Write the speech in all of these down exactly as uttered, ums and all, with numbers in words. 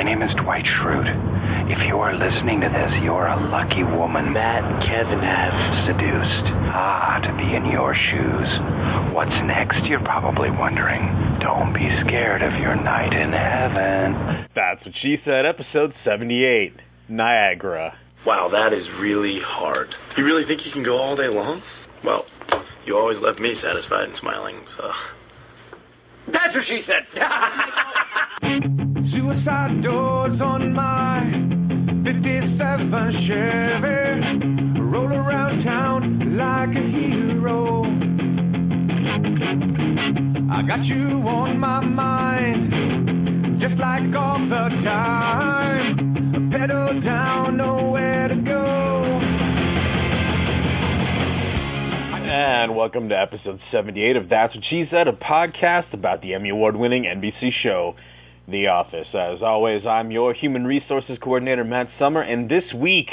My name is Dwight Schrute. If you are listening to this, you're a lucky woman Matt and Kevin have seduced. Ah, to be in your shoes. What's next, you're probably wondering. Don't be scared of your night in heaven. That's what she said, episode seventy-eight, Niagara. Wow, that is really hard. You really think you can go all day long? Well, you always left me satisfied and smiling, so... That's what she said! Suicide doors on my fifty-seven Chevy. Roll around town like a hero. I got you on my mind, just like all the time. Pedal down, nowhere to go. And welcome to episode seventy-eight of That's What She Said, a podcast about the Emmy Award-winning N B C show The Office. As always, I'm your Human Resources Coordinator, Matt Summer, and this week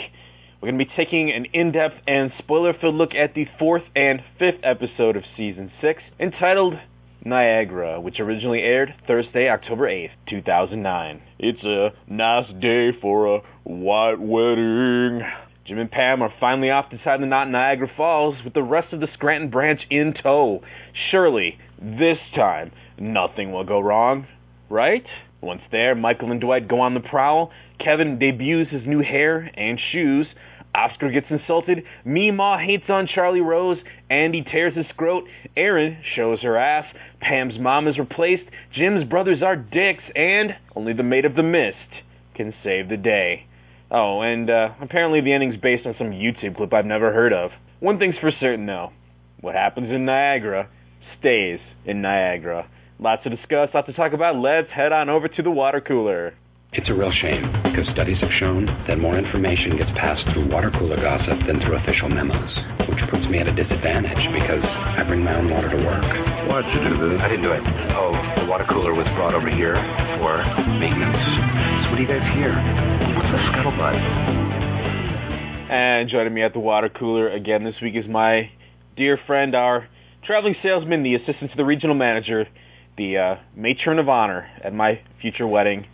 we're going to be taking an in-depth and spoiler-filled look at the fourth and fifth episode of Season six, entitled Niagara, which originally aired Thursday, October eighth, two thousand nine. It's a nice day for a white wedding. Jim and Pam are finally off to tie the knot in Niagara Falls with the rest of the Scranton branch in tow. Surely, this time, nothing will go wrong, right? Once there, Michael and Dwight go on the prowl, Kevin debuts his new hair and shoes, Oscar gets insulted, Meemaw hates on Charlie Rose, Andy tears his scrote, Erin shows her ass, Pam's mom is replaced, Jim's brothers are dicks, and only the Maid of the Mist can save the day. Oh, and uh, apparently the ending's based on some YouTube clip I've never heard of. One thing's for certain, though. What happens in Niagara stays in Niagara. Lots to discuss, lots to talk about. Let's head on over to the water cooler. It's a real shame, because studies have shown that more information gets passed through water cooler gossip than through official memos, which puts me at a disadvantage, because I bring my own water to work. Why'd you do this? I didn't do it. Oh, the water cooler was brought over here for maintenance. So what do you guys hear? What's the scuttlebutt? And joining me at the water cooler again this week is my dear friend, our traveling salesman, the assistant to the regional manager, the uh, matron of honor at my future wedding,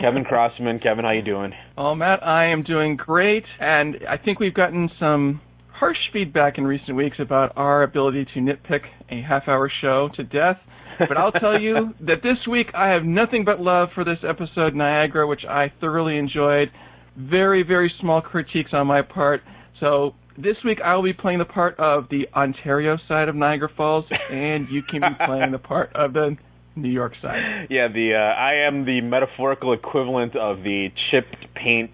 Kevin Crossman. Kevin, how you doing? Oh, Matt, I am doing great, and I think we've gotten some harsh feedback in recent weeks about our ability to nitpick a half-hour show to death, but I'll tell you that this week I have nothing but love for this episode, Niagara, which I thoroughly enjoyed. Very, very small critiques on my part, so... This week, I will be playing the part of the Ontario side of Niagara Falls, and you can be playing the part of the New York side. Yeah, the uh, I am the metaphorical equivalent of the chipped paint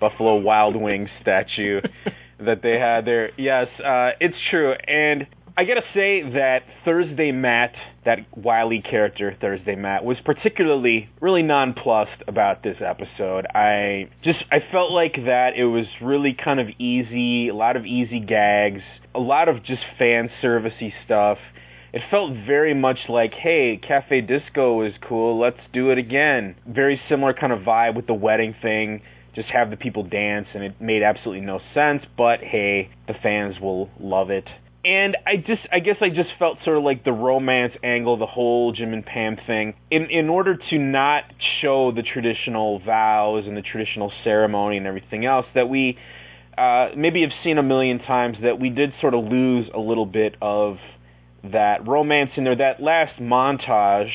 Buffalo Wild Wings statue that they had there. Yes, uh, it's true, and I gotta say that Thursday Matt, that wily character Thursday Matt, was particularly really nonplussed about this episode. I just, I felt like that it was really kind of easy, a lot of easy gags, a lot of just fan servicey stuff. It felt very much like, hey, Cafe Disco is cool, let's do it again. Very similar kind of vibe with the wedding thing. Just have the people dance, and it made absolutely no sense, but hey, the fans will love it. And I just, I guess I just felt sort of like the romance angle, the whole Jim and Pam thing. In in order to not show the traditional vows and the traditional ceremony and everything else that we uh, maybe have seen a million times, that we did sort of lose a little bit of that romance in there. That last montage,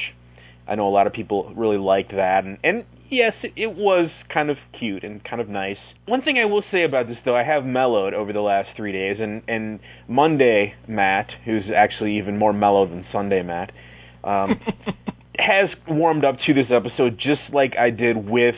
I know a lot of people really liked that. And, and yes, it, it was kind of cute and kind of nice. One thing I will say about this, though, I have mellowed over the last three days, and, and Monday Matt, who's actually even more mellow than Sunday Matt, um, has warmed up to this episode just like I did with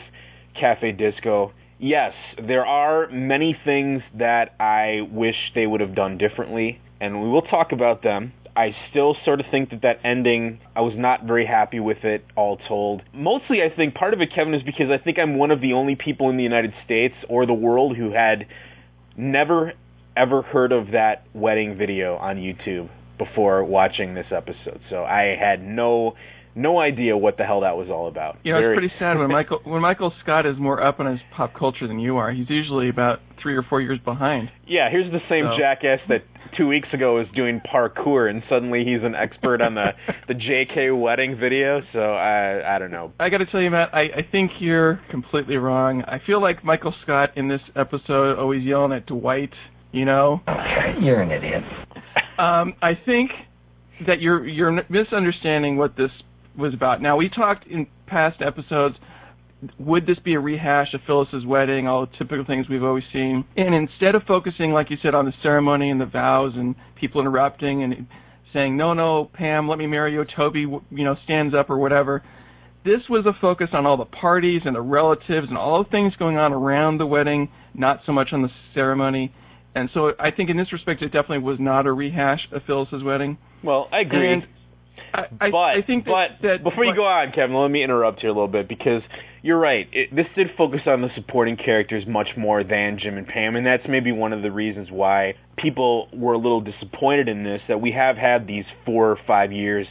Cafe Disco. Yes, there are many things that I wish they would have done differently, and we will talk about them. I still sort of think that that ending, I was not very happy with it, all told. Mostly, I think, part of it, Kevin, is because I think I'm one of the only people in the United States or the world who had never, ever heard of that wedding video on YouTube before watching this episode. So I had no no idea what the hell that was all about. You know, Very... it's pretty sad when Michael when Michael Scott is more up on his pop culture than you are. He's usually about three or four years behind. Yeah, here's the same so. jackass that two weeks ago was doing parkour, and suddenly he's an expert on the, the J K wedding video, so I I don't know. I got to tell you, Matt, I, I think you're completely wrong. I feel like Michael Scott in this episode always yelling at Dwight, you know? You're an idiot. Um, I think that you're you're misunderstanding what this was about. Now, we talked in past episodes, would this be a rehash of Phyllis's wedding, all the typical things we've always seen? And instead of focusing, like you said, on the ceremony and the vows and people interrupting and saying, no, no, Pam, let me marry you, Toby, you know, stands up or whatever, this was a focus on all the parties and the relatives and all the things going on around the wedding, not so much on the ceremony. And so I think in this respect, it definitely was not a rehash of Phyllis's wedding. Well, I agree. And I, but I think that, but that, before but, you go on, Kevin, let me interrupt here a little bit, because you're right. It, this did focus on the supporting characters much more than Jim and Pam, and that's maybe one of the reasons why people were a little disappointed in this, that we have had these four or five years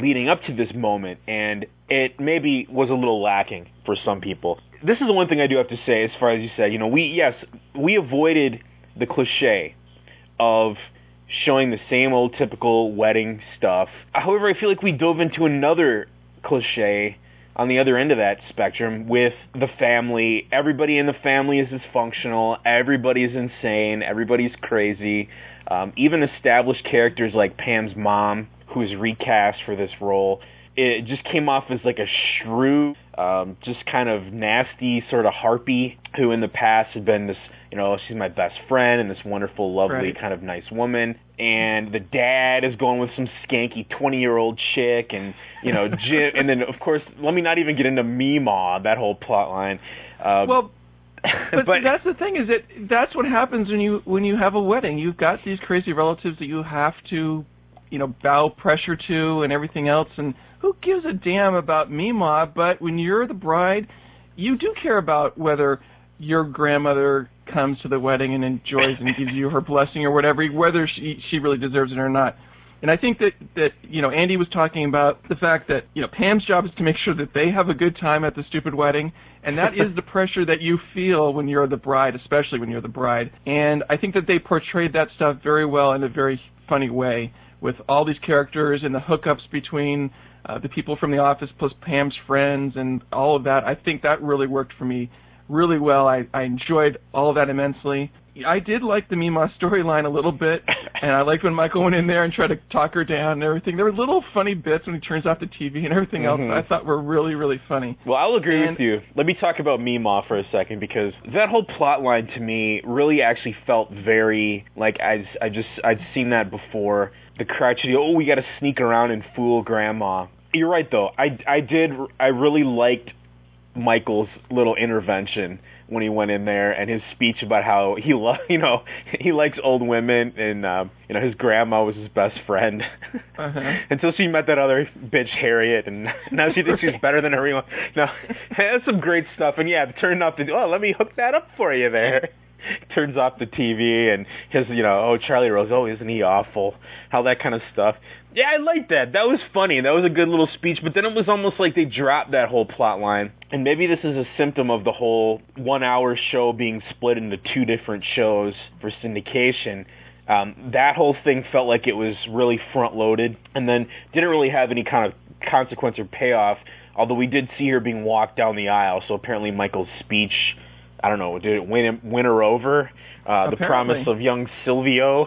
leading up to this moment, and it maybe was a little lacking for some people. This is the one thing I do have to say, as far as you said, you know, we, yes, we avoided the cliche of showing the same old typical wedding stuff. However, I feel like we dove into another cliche on the other end of that spectrum with the family. Everybody in the family is dysfunctional. Everybody's insane. Everybody's crazy. Um, even established characters like Pam's mom, who is recast for this role, it just came off as like a shrew, um, just kind of nasty sort of harpy who in the past had been this, you know, she's my best friend and this wonderful, lovely, right. kind of nice woman. And the dad is going with some skanky twenty-year-old chick. And, you know, Jim. And then, of course, let me not even get into Meemaw, that whole plot line. Uh, well, but, but that's the thing, is that that's what happens when you when you have a wedding. You've got these crazy relatives that you have to, you know, bow pressure to and everything else. And who gives a damn about Meemaw? But when you're the bride, you do care about whether your grandmother comes to the wedding and enjoys and gives you her blessing or whatever, whether she she really deserves it or not. And I think that, that, you know, Andy was talking about the fact that, you know, Pam's job is to make sure that they have a good time at the stupid wedding, and that is the pressure that you feel when you're the bride, especially when you're the bride. And I think that they portrayed that stuff very well in a very funny way with all these characters and the hookups between uh, the people from the office plus Pam's friends and all of that. I think that really worked for me really well. I, I enjoyed all that immensely. I did like the Meemaw storyline a little bit, and I liked when Michael went in there and tried to talk her down and everything. There were little funny bits when he turns off the T V and everything mm-hmm. else I thought were really, really funny. Well, I'll agree and, with you. Let me talk about Meemaw for a second, because that whole plot line to me really actually felt very, like, I, I just, I'd seen that before. The crotchety, oh, we got to sneak around and fool Grandma. You're right, though. I, I did, I really liked Michael's little intervention when he went in there and his speech about how he lo- you know he likes old women and um, you know his grandma was his best friend uh-huh. until she met that other bitch Harriet, and now she thinks she's better than everyone. No, that's some great stuff. And yeah, turned off the oh let me hook that up for you there. Turns off the T V and his you know oh Charlie Rose, oh isn't he awful, how that kind of stuff. Yeah, I liked that. That was funny. That was a good little speech, but then it was almost like they dropped that whole plot line. And maybe this is a symptom of the whole one-hour show being split into two different shows for syndication. Um, that whole thing felt like it was really front-loaded and then didn't really have any kind of consequence or payoff, although we did see her being walked down the aisle, so apparently Michael's speech, I don't know, did it win, win her over? Uh, the promise of young Silvio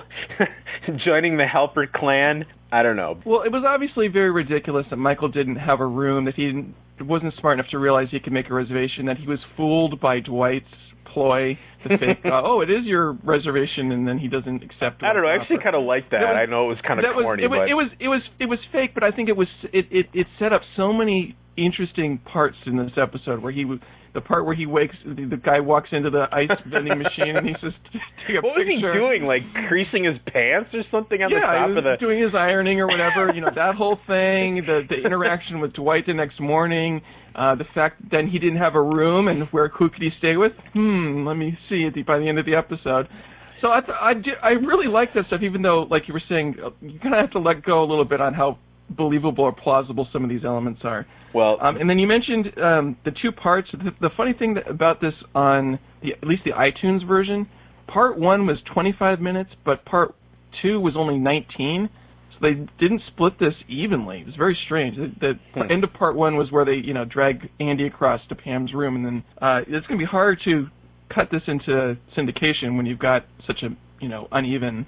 joining the Halpert clan? I don't know. Well, it was obviously very ridiculous that Michael didn't have a room, that he didn't, wasn't smart enough to realize he could make a reservation, that he was fooled by Dwight's ploy, the fake, uh, oh, it is your reservation, and then he doesn't accept it. I don't know. I actually kind of like that. that was, I know it was kind of corny. Was, it, was, but... it, was, it, was, it was fake, but I think it was it, it, it set up so many interesting parts in this episode where he was... The part where he wakes, the guy walks into the ice vending machine and he's just taking a picture. What was he doing? Like creasing his pants or something on yeah, the top he was of the. Doing his ironing or whatever. You know, that whole thing, the the interaction with Dwight the next morning, uh, the fact that then he didn't have a room and where who could he stay with? Hmm, let me see it by the end of the episode. So I, I, I really like that stuff, even though, like you were saying, you kind of have to let go a little bit on how believable or plausible some of these elements are. Well, um, and then you mentioned um, the two parts. The, the funny thing that, about this on the, at least the iTunes version, part one was twenty-five minutes, but part two was only nineteen. So they didn't split this evenly. It was very strange. The, the hmm. end of part one was where they, you know, drag Andy across to Pam's room, and then uh, it's going to be hard to cut this into syndication when you've got such a, you know, uneven.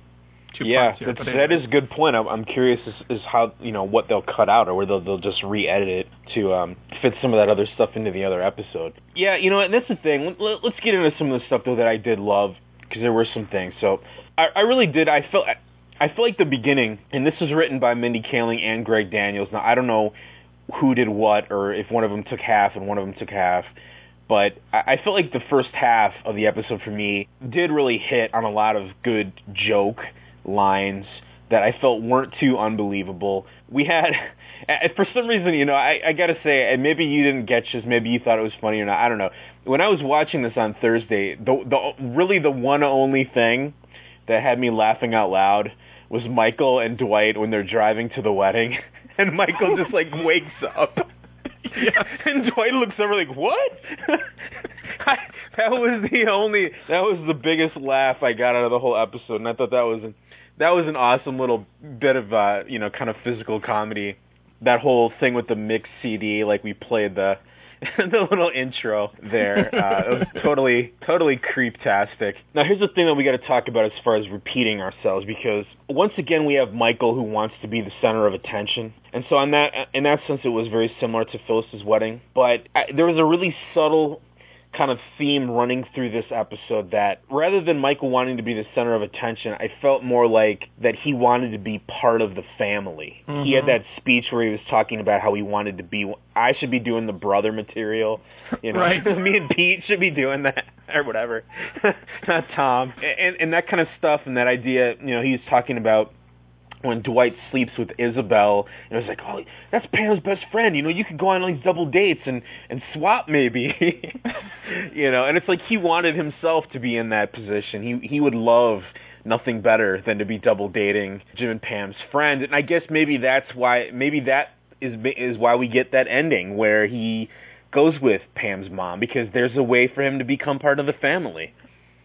Yeah, that's, that is a good point. I'm, I'm curious is, is how, you know, what they'll cut out or whether they'll, they'll just re-edit it to um, fit some of that other stuff into the other episode. Yeah, you know, and that's the thing. Let, let's get into some of the stuff though that I did love, because there were some things. So I, I really did. I felt I, I feel like the beginning, and this was written by Mindy Kaling and Greg Daniels. Now I don't know who did what or if one of them took half and one of them took half. But I feel like the first half of the episode for me did really hit on a lot of good joke lines that I felt weren't too unbelievable. We had, for some reason, you know, I, I gotta say, and maybe you didn't get this, maybe you thought it was funny or not, I don't know. When I was watching this on Thursday, the, the really the one only thing that had me laughing out loud was Michael and Dwight when they're driving to the wedding, and Michael just like wakes up. Yeah. And Dwight looks over like, what? I, that was the only, that was the biggest laugh I got out of the whole episode, and I thought that was an, that was an awesome little bit of, uh, you know, kind of physical comedy. That whole thing with the mixed C D, like we played the the little intro there. Uh, it was totally, totally creeptastic. Now, here's the thing that we got to talk about as far as repeating ourselves, because once again we have Michael who wants to be the center of attention, and so in that in that sense it was very similar to Phyllis's Wedding. But I, there was a really subtle kind of theme running through this episode that rather than Michael wanting to be the center of attention, I felt more like that he wanted to be part of the family. Mm-hmm. He had that speech where he was talking about how he wanted to be, I should be doing the brother material, you know, right. Me and Pete should be doing that or whatever, not Tom, and, and that kind of stuff. And that idea, you know, he's talking about when Dwight sleeps with Isabel, and it was like, oh, that's Pam's best friend. You know, you could go on these double dates and, and swap maybe. You know, and it's like he wanted himself to be in that position. He he would love nothing better than to be double dating Jim and Pam's friend. And I guess maybe that's why, maybe that is is why we get that ending where he goes with Pam's mom, because there's a way for him to become part of the family.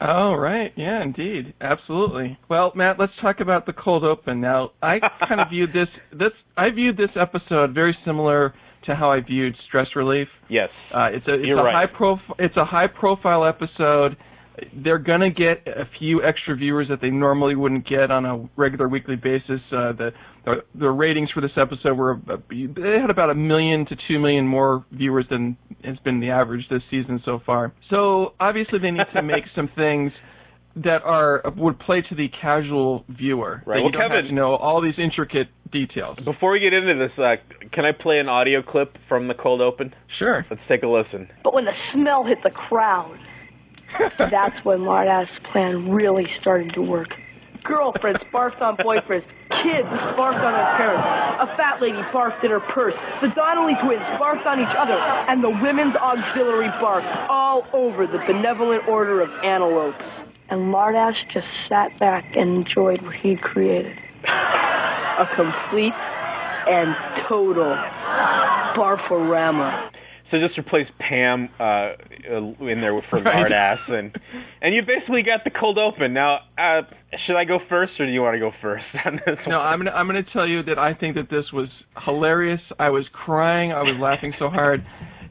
Oh, right. Yeah, indeed. Absolutely. Well, Matt, let's talk about the cold open. Now, I kind of viewed this, this, I viewed this episode very similar to how I viewed Stress Relief. Yes. Uh, it's a, it's You're a right. high profi- it's a high profile episode. They're going to get a few extra viewers that they normally wouldn't get on a regular weekly basis. Uh, the, the the ratings for this episode were, they had about a million to two million more viewers than has been the average this season so far. So obviously they need to make some things that are would play to the casual viewer. Right. Well, you don't Kevin, have to know all these intricate details. Before we get into this, uh, can I play an audio clip from the cold open? Sure. Let's take a listen. But when the smell hit the crowd, that's when Marda's plan really started to work. Girlfriends barfed on boyfriends. Kids barfed on their parents. A fat lady barfed in her purse. The Donnelly twins barfed on each other. And the women's auxiliary barfed all over the benevolent order of antelopes. And Marda's just sat back and enjoyed what he created. A complete and total barforama. So just replace Pam uh, in there for hard ass, and and you basically got the cold open. Now, uh, should I go first, or do you want to go first on this one? No, I'm gonna, I'm going to tell you that I think that this was hilarious. I was crying. I was laughing so hard.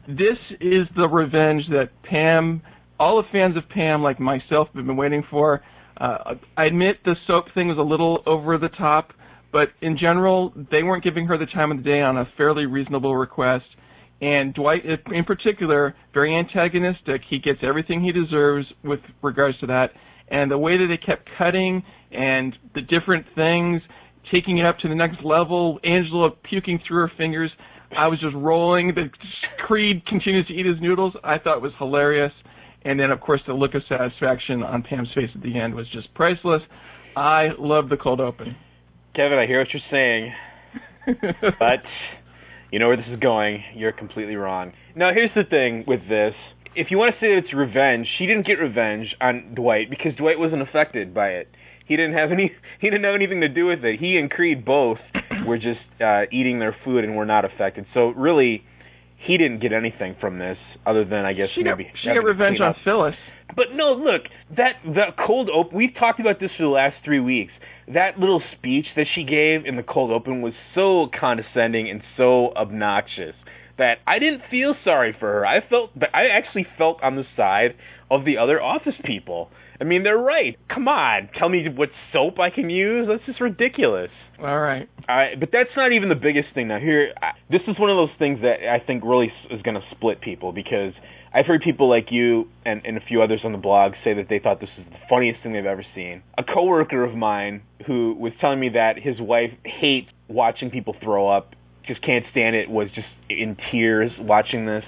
This is the revenge that Pam, all the fans of Pam, like myself, have been waiting for. Uh, I admit the soap thing was a little over the top, but in general, they weren't giving her the time of the day on a fairly reasonable request. And Dwight, in particular, very antagonistic. He gets everything he deserves with regards to that. And the way that they kept cutting and the different things, taking it up to the next level, Angela puking through her fingers. I was just rolling. The Creed continues to eat his noodles. I thought it was hilarious. And then, of course, the look of satisfaction on Pam's face at the end was just priceless. I love the cold open. Kevin, I hear what you're saying. But... you know where this is going. You're completely wrong. Now, here's the thing with this. If you want to say that it's revenge, she didn't get revenge on Dwight because Dwight wasn't affected by it. He didn't have any. He didn't have anything to do with it. He and Creed both we're just uh, eating their food and we're not affected. So really, he didn't get anything from this other than, I guess, she maybe... Got, she got revenge on Phyllis. But no, look, that the cold open... We've talked about this for the last three weeks. That little speech that she gave in the cold open was so condescending and so obnoxious that I didn't feel sorry for her. I felt, I actually felt on the side of the other office people. I mean, they're right. Come on, tell me what soap I can use. That's just ridiculous. All right. All right, but that's not even the biggest thing. Now, here, I, this is one of those things that I think really is going to split people, because I've heard people like you and, and a few others on the blog say that they thought this is the funniest thing they've ever seen. A coworker of mine who was telling me that his wife hates watching people throw up, just can't stand it, was just in tears watching this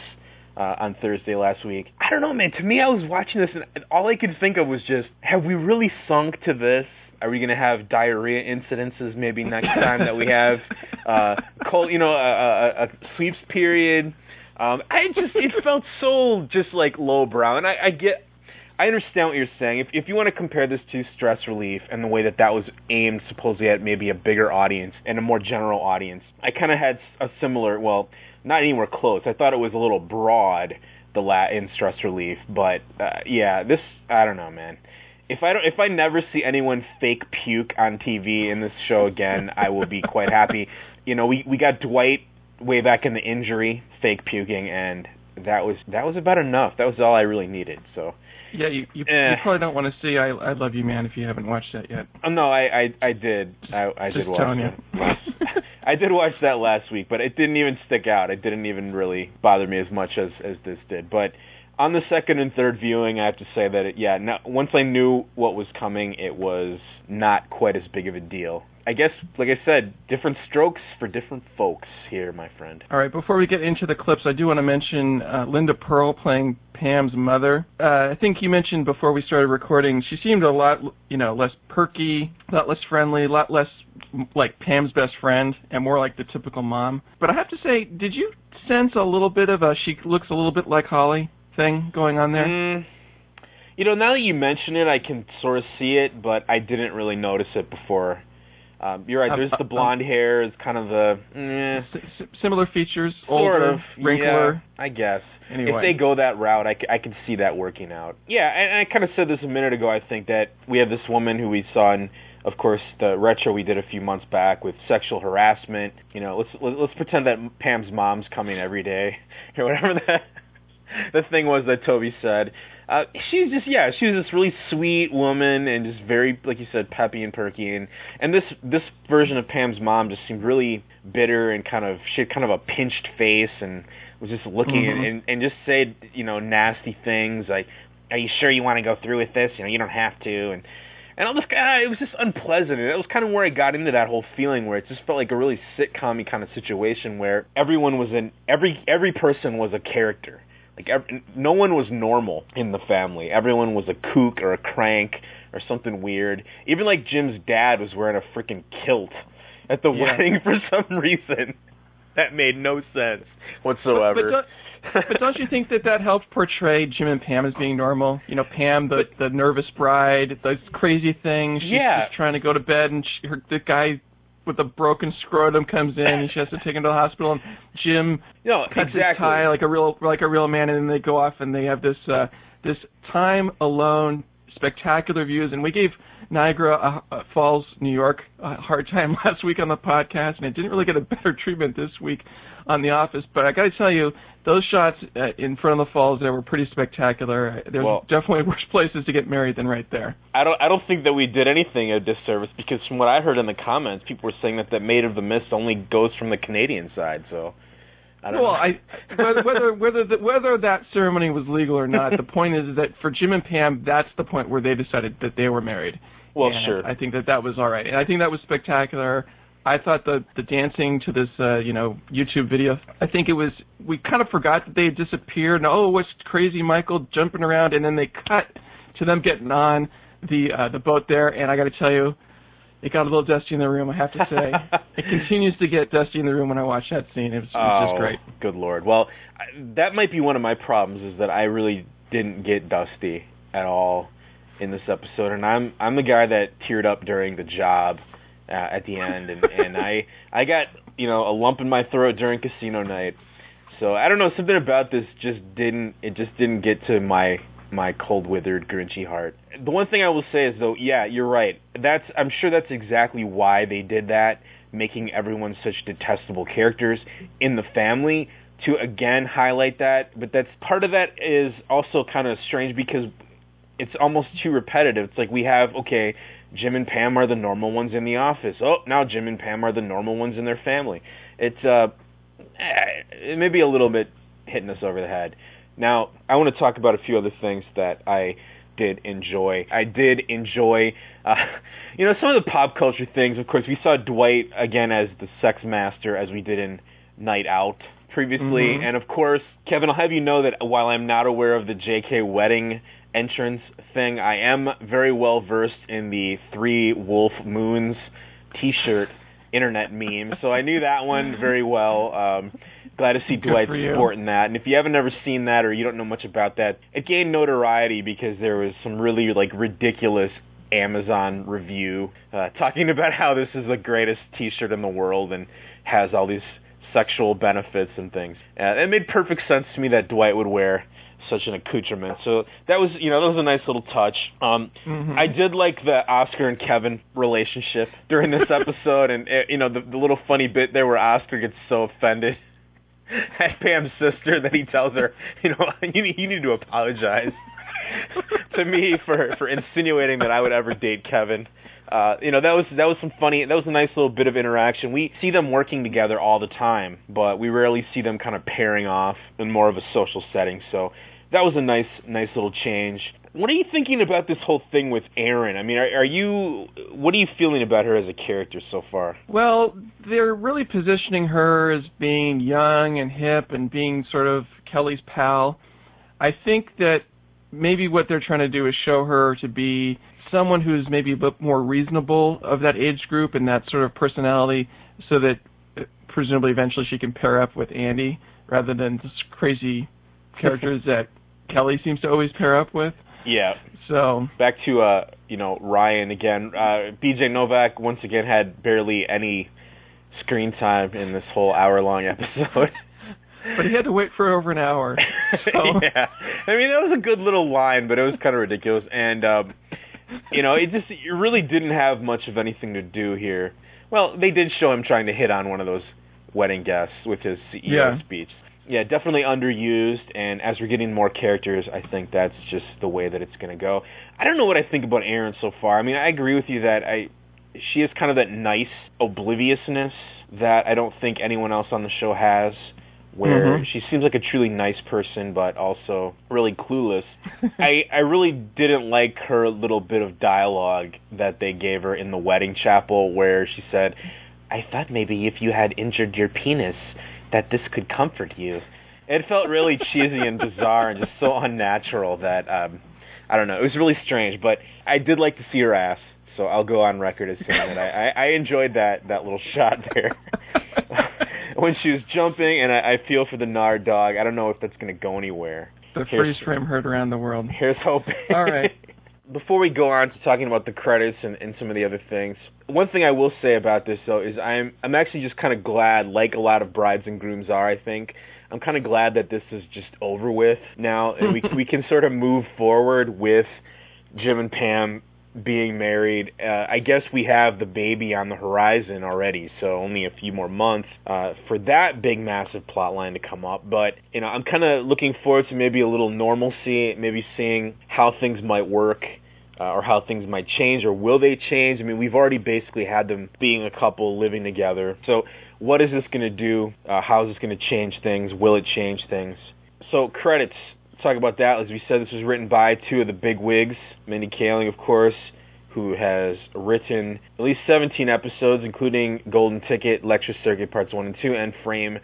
uh, on Thursday last week. I don't know, man. To me, I was watching this, and all I could think of was just, have we really sunk to this? Are we going to have diarrhea incidences maybe next time that we have uh, cold, you know, a, a, a sweeps period? Um, I just, it felt so just like lowbrow, and I, I get, I understand what you're saying. If if you want to compare this to Stress Relief and the way that that was aimed supposedly at maybe a bigger audience and a more general audience, I kind of had a similar, well, not anywhere close. I thought it was a little broad, the la- in Stress Relief, but uh, yeah, this, I don't know, man. If I don't, if I never see anyone fake puke on T V in this show again, I will be quite happy. You know, we we got Dwight way back in the Injury fake puking, and that was that was about enough. That was all I really needed. So yeah, you you, eh. you probably don't want to see I I Love You Man if you haven't watched that yet. Oh, no, I I, I did just, I I did watch that. I did watch that last week, but it didn't even stick out. It didn't even really bother me as much as as this did. But on the second and third viewing, I have to say that it, yeah, no, once I knew what was coming, it was not quite as big of a deal. I guess, like I said, different strokes for different folks here, my friend. All right, before we get into the clips, I do want to mention uh, Linda Pearl playing Pam's mother. Uh, I think you mentioned before we started recording, she seemed a lot, you know, less perky, a lot less friendly, a lot less like Pam's best friend, and more like the typical mom. But I have to say, did you sense a little bit of a she looks a little bit like Holly thing going on there? Mm. You know, now that you mention it, I can sort of see it, but I didn't really notice it before. Um, you're right. There's uh, uh, the blonde um, hair. Is kind of the eh. s- similar features, sort older, of wrinkler. Yeah, I guess. Anyway. If they go that route, I, c- I can see that working out. Yeah, and, and I kind of said this a minute ago. I think that we have this woman who we saw in, of course, the retro we did a few months back with sexual harassment. You know, let's let's pretend that Pam's mom's coming every day or whatever that. The thing was that Toby said, uh, she's just, yeah, she was this really sweet woman and just very, like you said, peppy and perky. And, and this this version of Pam's mom just seemed really bitter and kind of, she had kind of a pinched face and was just looking mm-hmm. and, and just said, you know, nasty things like, are you sure you want to go through with this? You know, you don't have to. And, and all this, ah, it was just unpleasant. And that was kind of where I got into that whole feeling where it just felt like a really sitcom-y kind of situation where everyone was in, every every person was a character. Like every, no one was normal in the family. Everyone was a kook or a crank or something weird. Even like Jim's dad was wearing a freaking kilt at the yeah. wedding for some reason. That made no sense whatsoever. But, but don't- but don't you think that that helped portray Jim and Pam as being normal? You know, Pam, the, the nervous bride, those crazy things. She's yeah. just trying to go to bed, and she, her, the guy with a broken scrotum comes in, and she has to take him to the hospital. And Jim no, cuts exactly. his tie like a real like a real man, and then they go off and they have this uh, this time alone, spectacular views. And we gave Niagara uh, Falls, New York, a hard time last week on the podcast, and it didn't really get a better treatment this week on The Office. But I got to tell you, those shots uh, in front of the falls there were pretty spectacular. There's well, definitely worse places to get married than right there. I don't I don't think that we did anything a disservice, because from what I heard in the comments, people were saying that the Maid of the Mist only goes from the Canadian side, so I don't well, know. I, whether whether the, whether that ceremony was legal or not, the point is that for Jim and Pam, that's the point where they decided that they were married. Well, and sure. I think that that was all right. And I think that was spectacular. I thought the the dancing to this, uh, you know, YouTube video, I think it was, we kind of forgot that they had disappeared. And, oh, what's crazy, Michael, jumping around. And then they cut to them getting on the uh, the boat there. And I got to tell you, it got a little dusty in the room, I have to say. It continues to get dusty in the room when I watch that scene. It was, it was oh, just great. Good Lord. Well, that might be one of my problems, is that I really didn't get dusty at all in this episode. And I'm I'm the guy that teared up during The Job uh, at the end, and, and I I got you know a lump in my throat during Casino Night. So I don't know, something about this just didn't it just didn't get to my my cold withered Grinchy heart. The one thing I will say is though, yeah, you're right. That's I'm sure that's exactly why they did that, making everyone such detestable characters in the family, to again highlight that. But that's part of that is also kind of strange because it's almost too repetitive. It's like we have, okay, Jim and Pam are the normal ones in the office. Oh, now Jim and Pam are the normal ones in their family. It's uh it may be a little bit hitting us over the head. Now, I want to talk about a few other things that I did enjoy. I did enjoy, uh, you know, some of the pop culture things. Of course, we saw Dwight again as the sex master, as we did in Night Out previously. Mm-hmm. And, of course, Kevin, I'll have you know that while I'm not aware of the J K wedding entrance thing, I am very well-versed in the Three Wolf Moons T-shirt internet meme, so I knew that one very well. Um, glad to see Dwight supporting that. And if you haven't ever seen that or you don't know much about that, it gained notoriety because there was some really like ridiculous Amazon review uh, talking about how this is the greatest T-shirt in the world and has all these sexual benefits and things. Uh, it made perfect sense to me that Dwight would wear such an accoutrement. So that was, you know, that was a nice little touch. Um, mm-hmm. I did like the Oscar and Kevin relationship during this episode, and it, you know, the, the little funny bit there where Oscar gets so offended at Pam's sister that he tells her, you know, you, you need to apologize to me for, for insinuating that I would ever date Kevin. Uh, you know, that was that was some funny, that was a nice little bit of interaction. We see them working together all the time, but we rarely see them kind of pairing off in more of a social setting. So that was a nice, nice little change. What are you thinking about this whole thing with Erin? I mean, are, are you? What are you feeling about her as a character so far? Well, they're really positioning her as being young and hip and being sort of Kelly's pal. I think that maybe what they're trying to do is show her to be someone who's maybe a bit more reasonable of that age group and that sort of personality, so that presumably eventually she can pair up with Andy rather than just crazy characters that Kelly seems to always pair up with. Yeah. So back to uh, you know, Ryan again. Uh, B J Novak once again had barely any screen time in this whole hour-long episode. But he had to wait for over an hour. So. Yeah. I mean, that was a good little line, but it was kind of ridiculous. And um, you know, it just it really didn't have much of anything to do here. Well, they did show him trying to hit on one of those wedding guests with his C E O yeah. speech. Yeah, definitely underused, and as we're getting more characters, I think that's just the way that it's going to go. I don't know what I think about Erin so far. I mean, I agree with you that I, she has kind of that nice obliviousness that I don't think anyone else on the show has, where mm-hmm. she seems like a truly nice person, but also really clueless. I, I really didn't like her little bit of dialogue that they gave her in the wedding chapel, where she said, "I thought maybe if you had injured your penis, that this could comfort you." It felt really cheesy and bizarre and just so unnatural that, um, I don't know, it was really strange, but I did like to see her ass, so I'll go on record as saying that I, I enjoyed that, that little shot there. When she was jumping, and I, I feel for the Nard dog. I don't know if that's going to go anywhere. The freeze frame heard around the world. Here's hoping. All right. Before we go on to talking about the credits and, and some of the other things, one thing I will say about this, though, is I'm I'm actually just kind of glad, like a lot of brides and grooms are, I think, I'm kind of glad that this is just over with now, and we we can sort of move forward with Jim and Pam being married. Uh, I guess we have the baby on the horizon already, so only a few more months uh, for that big, massive plot line to come up. But, you know, I'm kind of looking forward to maybe a little normalcy, maybe seeing how things might work uh, or how things might change, or will they change? I mean, we've already basically had them being a couple, living together. So what is this going to do? Uh, how is this going to change things? Will it change things? So credits. Talk about that. As we said, this was written by two of the big wigs, Mindy Kaling, of course, who has written at least seventeen episodes, including Golden Ticket, Lecture Circuit Parts one and two, and Frame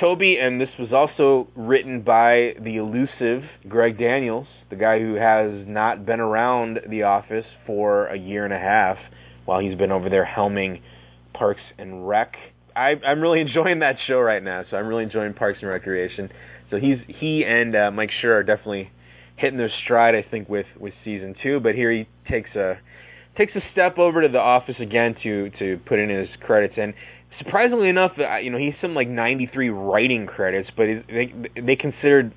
Toby, and this was also written by the elusive Greg Daniels, the guy who has not been around The Office for a year and a half while he's been over there helming Parks and Rec. I, I'm really enjoying that show right now, so I'm really enjoying Parks and Recreation. So he's he and uh, Mike Schur are definitely hitting their stride, I think, with, with season two. But here he takes a takes a step over to the office again to to put in his credits, and surprisingly enough, you know, he's some like ninety-three writing credits, but they they considered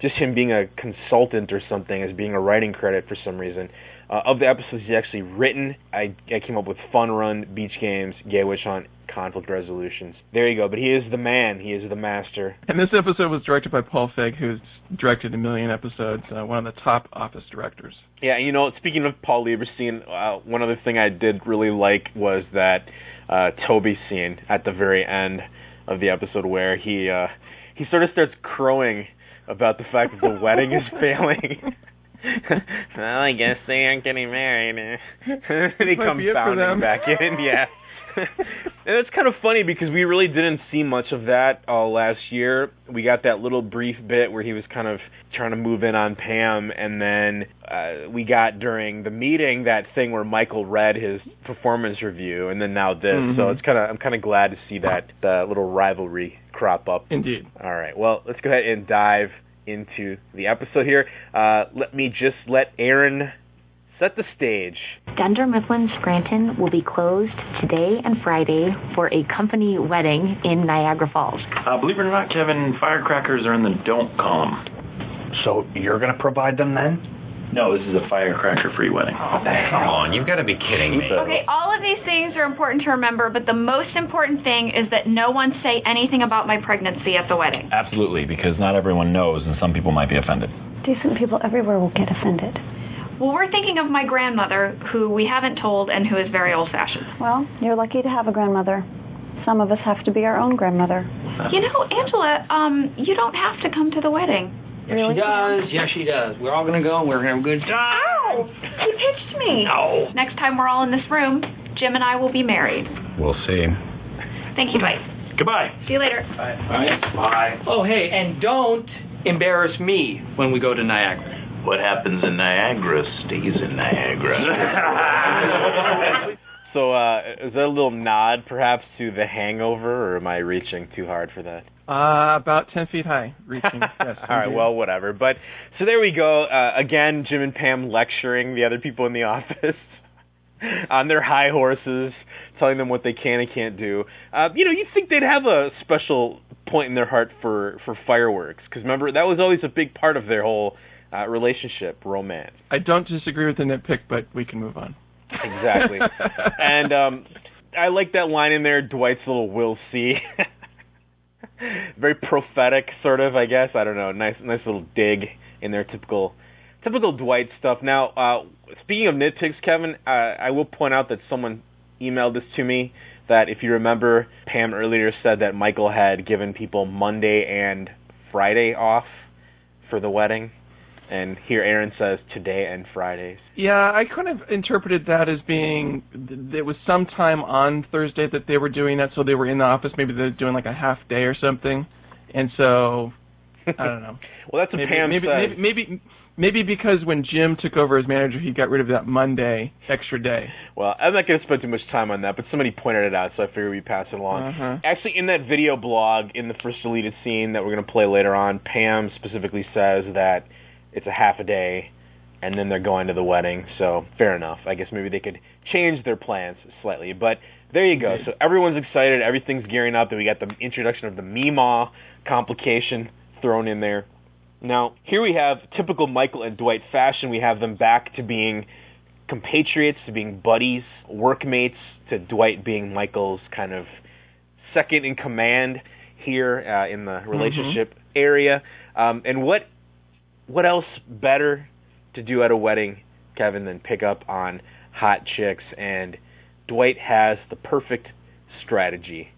just him being a consultant or something as being a writing credit for some reason. Uh, of the episodes he's actually written, I, I came up with Fun Run, Beach Games, Gay Witch Hunt, Conflict Resolutions. There you go. But he is the man. He is the master. And this episode was directed by Paul Feig, who's directed a million episodes, uh, one of the top Office directors. Yeah, you know, speaking of Paul Lieberstein, uh, one other thing I did really like was that uh, Toby scene at the very end of the episode where he uh, he sort of starts crowing about the fact that the wedding is failing. Well, I guess they aren't getting married. They come bounding back in, yeah. And it's kind of funny because we really didn't see much of that uh, last year. We got that little brief bit where he was kind of trying to move in on Pam, and then uh, we got during the meeting that thing where Michael read his performance review, and then now this. Mm-hmm. So it's kind of I'm kind of glad to see that the little rivalry crop up. Indeed. All right. Well, let's go ahead and dive into the episode here. Uh, let me just let Aaron set the stage. Dunder Mifflin Scranton will be closed today and Friday for a company wedding in Niagara Falls. Uh, believe it or not, Kevin, firecrackers are in the don't column. So you're going to provide them then? No, this is a firecracker-free wedding. Oh, come on. You've got to be kidding me. Okay, all of these things are important to remember, but the most important thing is that no one say anything about my pregnancy at the wedding. Absolutely, because not everyone knows, and some people might be offended. Decent people everywhere will get offended. Well, we're thinking of my grandmother, who we haven't told and who is very old-fashioned. Well, you're lucky to have a grandmother. Some of us have to be our own grandmother. You know, Angela, um, you don't have to come to the wedding. Yes, really? She does. Yes, she does. We're all going to go and we're going to have a good time. Ow! He pitched me. No. Next time we're all in this room, Jim and I will be married. We'll see. Thank you, Dwight. Goodbye. See you later. Bye. Bye. Bye. Oh, hey, and don't embarrass me when we go to Niagara. What happens in Niagara stays in Niagara. So, uh, is that a little nod, perhaps, to The Hangover, or am I reaching too hard for that? Uh, about ten feet high, reaching. Yes. All right, well, whatever. But so there we go. Uh, again, Jim and Pam lecturing the other people in the office on their high horses, telling them what they can and can't do. Uh, you know, you'd think they'd have a special point in their heart for, for fireworks, because remember, that was always a big part of their whole uh, relationship, romance. I don't disagree with the nitpick, but we can move on. Exactly. And um, I like that line in there, Dwight's little "we'll see." Very prophetic, sort of, I guess. I don't know. Nice nice little dig in their typical typical Dwight stuff. Now, uh, speaking of nitpicks, Kevin, uh, I will point out that someone emailed this to me, that if you remember, Pam earlier said that Michael had given people Monday and Friday off for the wedding. And here Aaron says today and Fridays. Yeah, I kind of interpreted that as being there was some time on Thursday that they were doing that, so they were in the office. Maybe they're doing like a half day or something. And so, I don't know. Well, that's what maybe, Pam maybe, said. Maybe, maybe, maybe because when Jim took over as manager, he got rid of that Monday extra day. Well, I'm not going to spend too much time on that, but somebody pointed it out, so I figured we'd pass it along. Uh-huh. Actually, in that video blog, in the first deleted scene that we're going to play later on, Pam specifically says that it's a half a day, and then they're going to the wedding, so fair enough. I guess maybe they could change their plans slightly, but there you go. So everyone's excited. Everything's gearing up, and we got the introduction of the Meemaw complication thrown in there. Now, here we have typical Michael and Dwight fashion. We have them back to being compatriots, to being buddies, workmates, to Dwight being Michael's kind of second in command here uh, in the relationship mm-hmm. area. Um, and what... What else better to do at a wedding, Kevin, than pick up on hot chicks? And Dwight has the perfect strategy.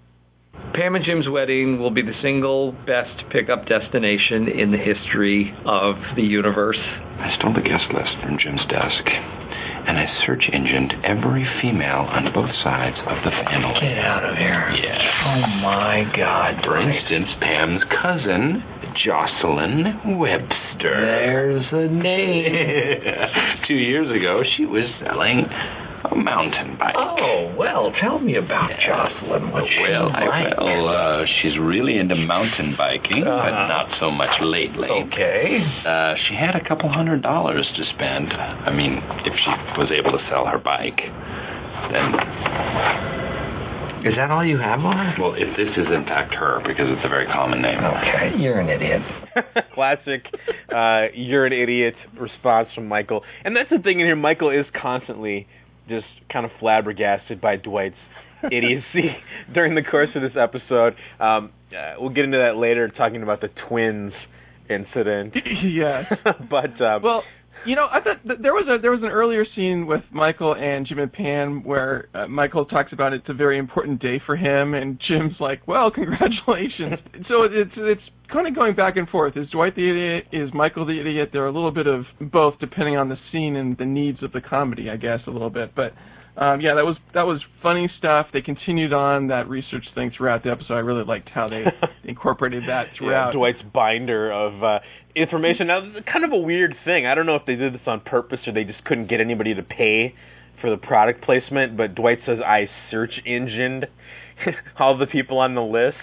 Pam and Jim's wedding will be the single best pickup destination in the history of the universe. I stole the guest list from Jim's desk, and I search engined every female on both sides of the panel. Get out of here. Yes. Oh, my God. For instance, Pam's cousin, Jocelyn Webster. There's a name. Two years ago, she was selling a A mountain bike. Oh, well, tell me about yeah. Jocelyn. What she well, I like. Well, uh, she's really into mountain biking, uh, but not so much lately. Okay. Uh, she had a couple hundred dollars to spend. I mean, if she was able to sell her bike, then... Is that all you have on her? Well, if this is in fact her, because it's a very common name. Okay, you're an idiot. Classic, uh, you're an idiot response from Michael. And that's the thing in here, Michael is constantly just kind of flabbergasted by Dwight's idiocy during the course of this episode. Um, uh, we'll get into that later, talking about the twins incident. Yes. But, um, well... You know, I thought th- there was a there was an earlier scene with Michael and Jim and Pam where uh, Michael talks about it's a very important day for him, and Jim's like, "Well, congratulations." So it's it's kind of going back and forth. Is Dwight the idiot? Is Michael the idiot? They're a little bit of both, depending on the scene and the needs of the comedy, I guess, a little bit. But um, yeah, that was that was funny stuff. They continued on that research thing throughout the episode. I really liked how they incorporated that throughout. Yeah, Dwight's binder of. Uh, Information. Now, this is kind of a weird thing. I don't know if they did this on purpose or they just couldn't get anybody to pay for the product placement, but Dwight says, I search engined all the people on the list.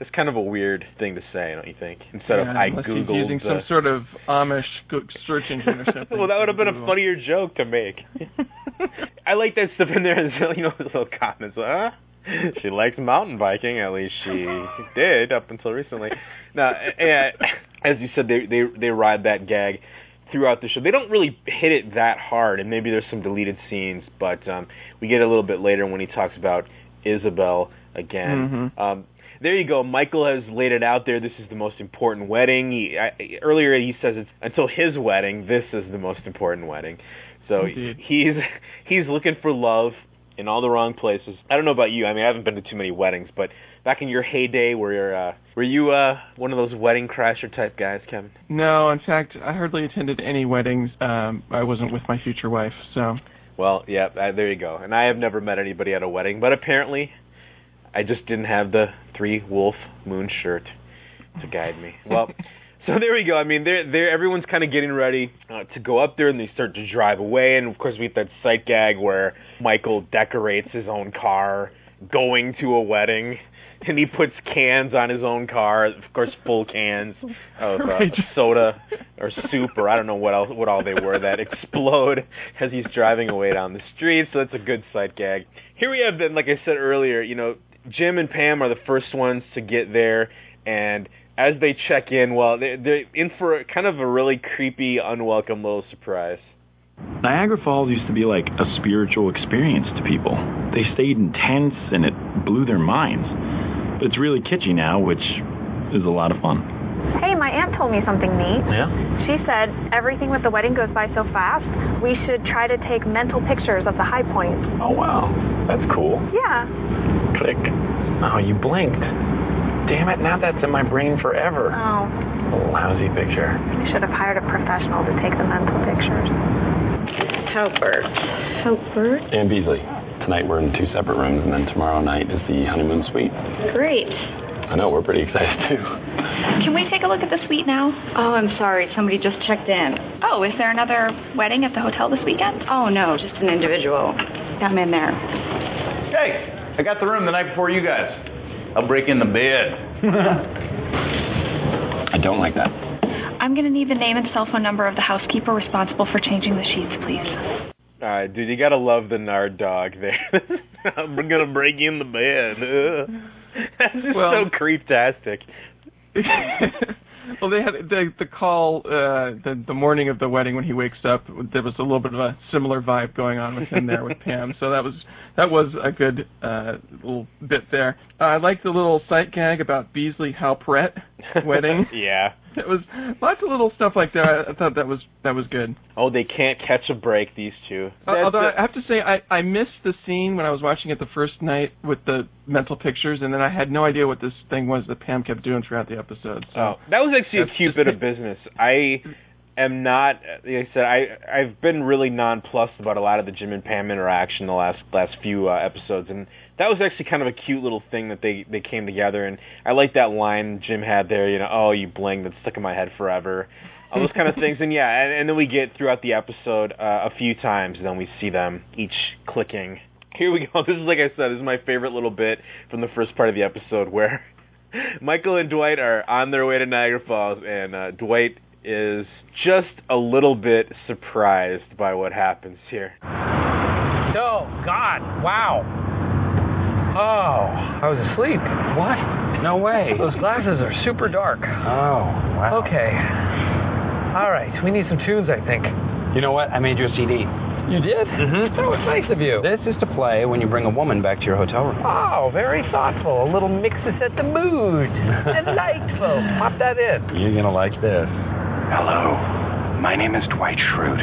It's kind of a weird thing to say, don't you think? Instead yeah, of, I Googled. He's using the... some sort of Amish search engine or something. Well, that would have been Google. A funnier joke to make. I like that stuff in there. You know, those little comments. Huh? She likes mountain biking. At least she did up until recently. Now, and... As you said, they, they they ride that gag throughout the show. They don't really hit it that hard, and maybe there's some deleted scenes, but um, we get a little bit later when he talks about Isabel again. Mm-hmm. Um, there you go. Michael has laid it out there. This is the most important wedding. He, I, earlier he says it's until his wedding, this is the most important wedding. So Indeed. he's he's looking for love in all the wrong places. I don't know about you. I mean, I haven't been to too many weddings, but... Back in your heyday, were you, uh, were you uh, one of those wedding crasher type guys, Kevin? No, in fact, I hardly attended any weddings. Um, I wasn't with my future wife, so. Well, yeah, uh, there you go. And I have never met anybody at a wedding, but apparently, I just didn't have the three wolf moon shirt to guide me. Well, so there we go. I mean, they're they're everyone's kind of getting ready uh, to go up there, and they start to drive away. And of course, we have that sight gag where Michael decorates his own car going to a wedding. And he puts cans on his own car, of course, full cans of uh, soda or soup or I don't know what else, what all they were that explode as he's driving away down the street. So that's a good sight gag. Here we have, then, like I said earlier, you know, Jim and Pam are the first ones to get there, and as they check in, well, they're, they're in for kind of a really creepy, unwelcome little surprise. Niagara Falls used to be like a spiritual experience to people. They stayed in tents, and it blew their minds. It's really kitschy now, which is a lot of fun. Hey, my aunt told me something neat. Yeah? She said, everything with the wedding goes by so fast, we should try to take mental pictures of the high points. Oh, wow. That's cool. Yeah. Click. Oh, you blinked. Damn it, now that's in my brain forever. Oh. A lousy picture. I should have hired a professional to take the mental pictures. Halpert. Halpert. And Beasley. Tonight we're in two separate rooms, and then tomorrow night is the honeymoon suite. Great. I know, we're pretty excited, too. Can we take a look at the suite now? Oh, I'm sorry. Somebody just checked in. Oh, is there another wedding at the hotel this weekend? Oh, no, just an individual. I'm in there. Hey, I got the room the night before you guys. I'll break in the bed. I don't like that. I'm going to need the name and cell phone number of the housekeeper responsible for changing the sheets, please. Uh, dude, you gotta love the Nard dog there. I'm gonna break you in the bed. Ugh. That's just well, so creeptastic. Well, they had the, the call uh, the, the morning of the wedding when he wakes up. There was a little bit of a similar vibe going on with him there with Pam. So that was that was a good uh, little bit there. Uh, I liked the little sight gag about Beasley Halpert wedding. Yeah, it was lots of little stuff like that. I, I thought that was that was good. Oh, they can't catch a break, these two. Uh, although a- I have to say I, I missed the scene when I was watching it the first night with the mental pictures, and then I had no idea what this thing was that Pam kept doing throughout the episode. So. Oh, that was actually That's a cute bit of business. I am not, like I said, I, I've been really nonplussed about a lot of the Jim and Pam interaction the last last few uh, episodes, and that was actually kind of a cute little thing that they, they came together, and I like that line Jim had there, you know, oh, you bling, that's stuck in my head forever, all those kind of things, and yeah, and, and then we get throughout the episode uh, a few times, and then we see them each clicking. Here we go, this is, like I said, this is my favorite little bit from the first part of the episode, where Michael and Dwight are on their way to Niagara Falls, and uh, Dwight is just a little bit surprised by what happens here. Oh, God, wow. Oh, I was asleep. What? No way. Those glasses are super dark. Oh, wow. Okay. All right, we need some tunes, I think. You know what? I made you a C D. You did? Mm-hmm. That was nice of you. This is to play when you bring a woman back to your hotel room. Oh, very thoughtful. A little mix to set the mood. Delightful. Pop that in. You're going to like this. Hello. My name is Dwight Schrute.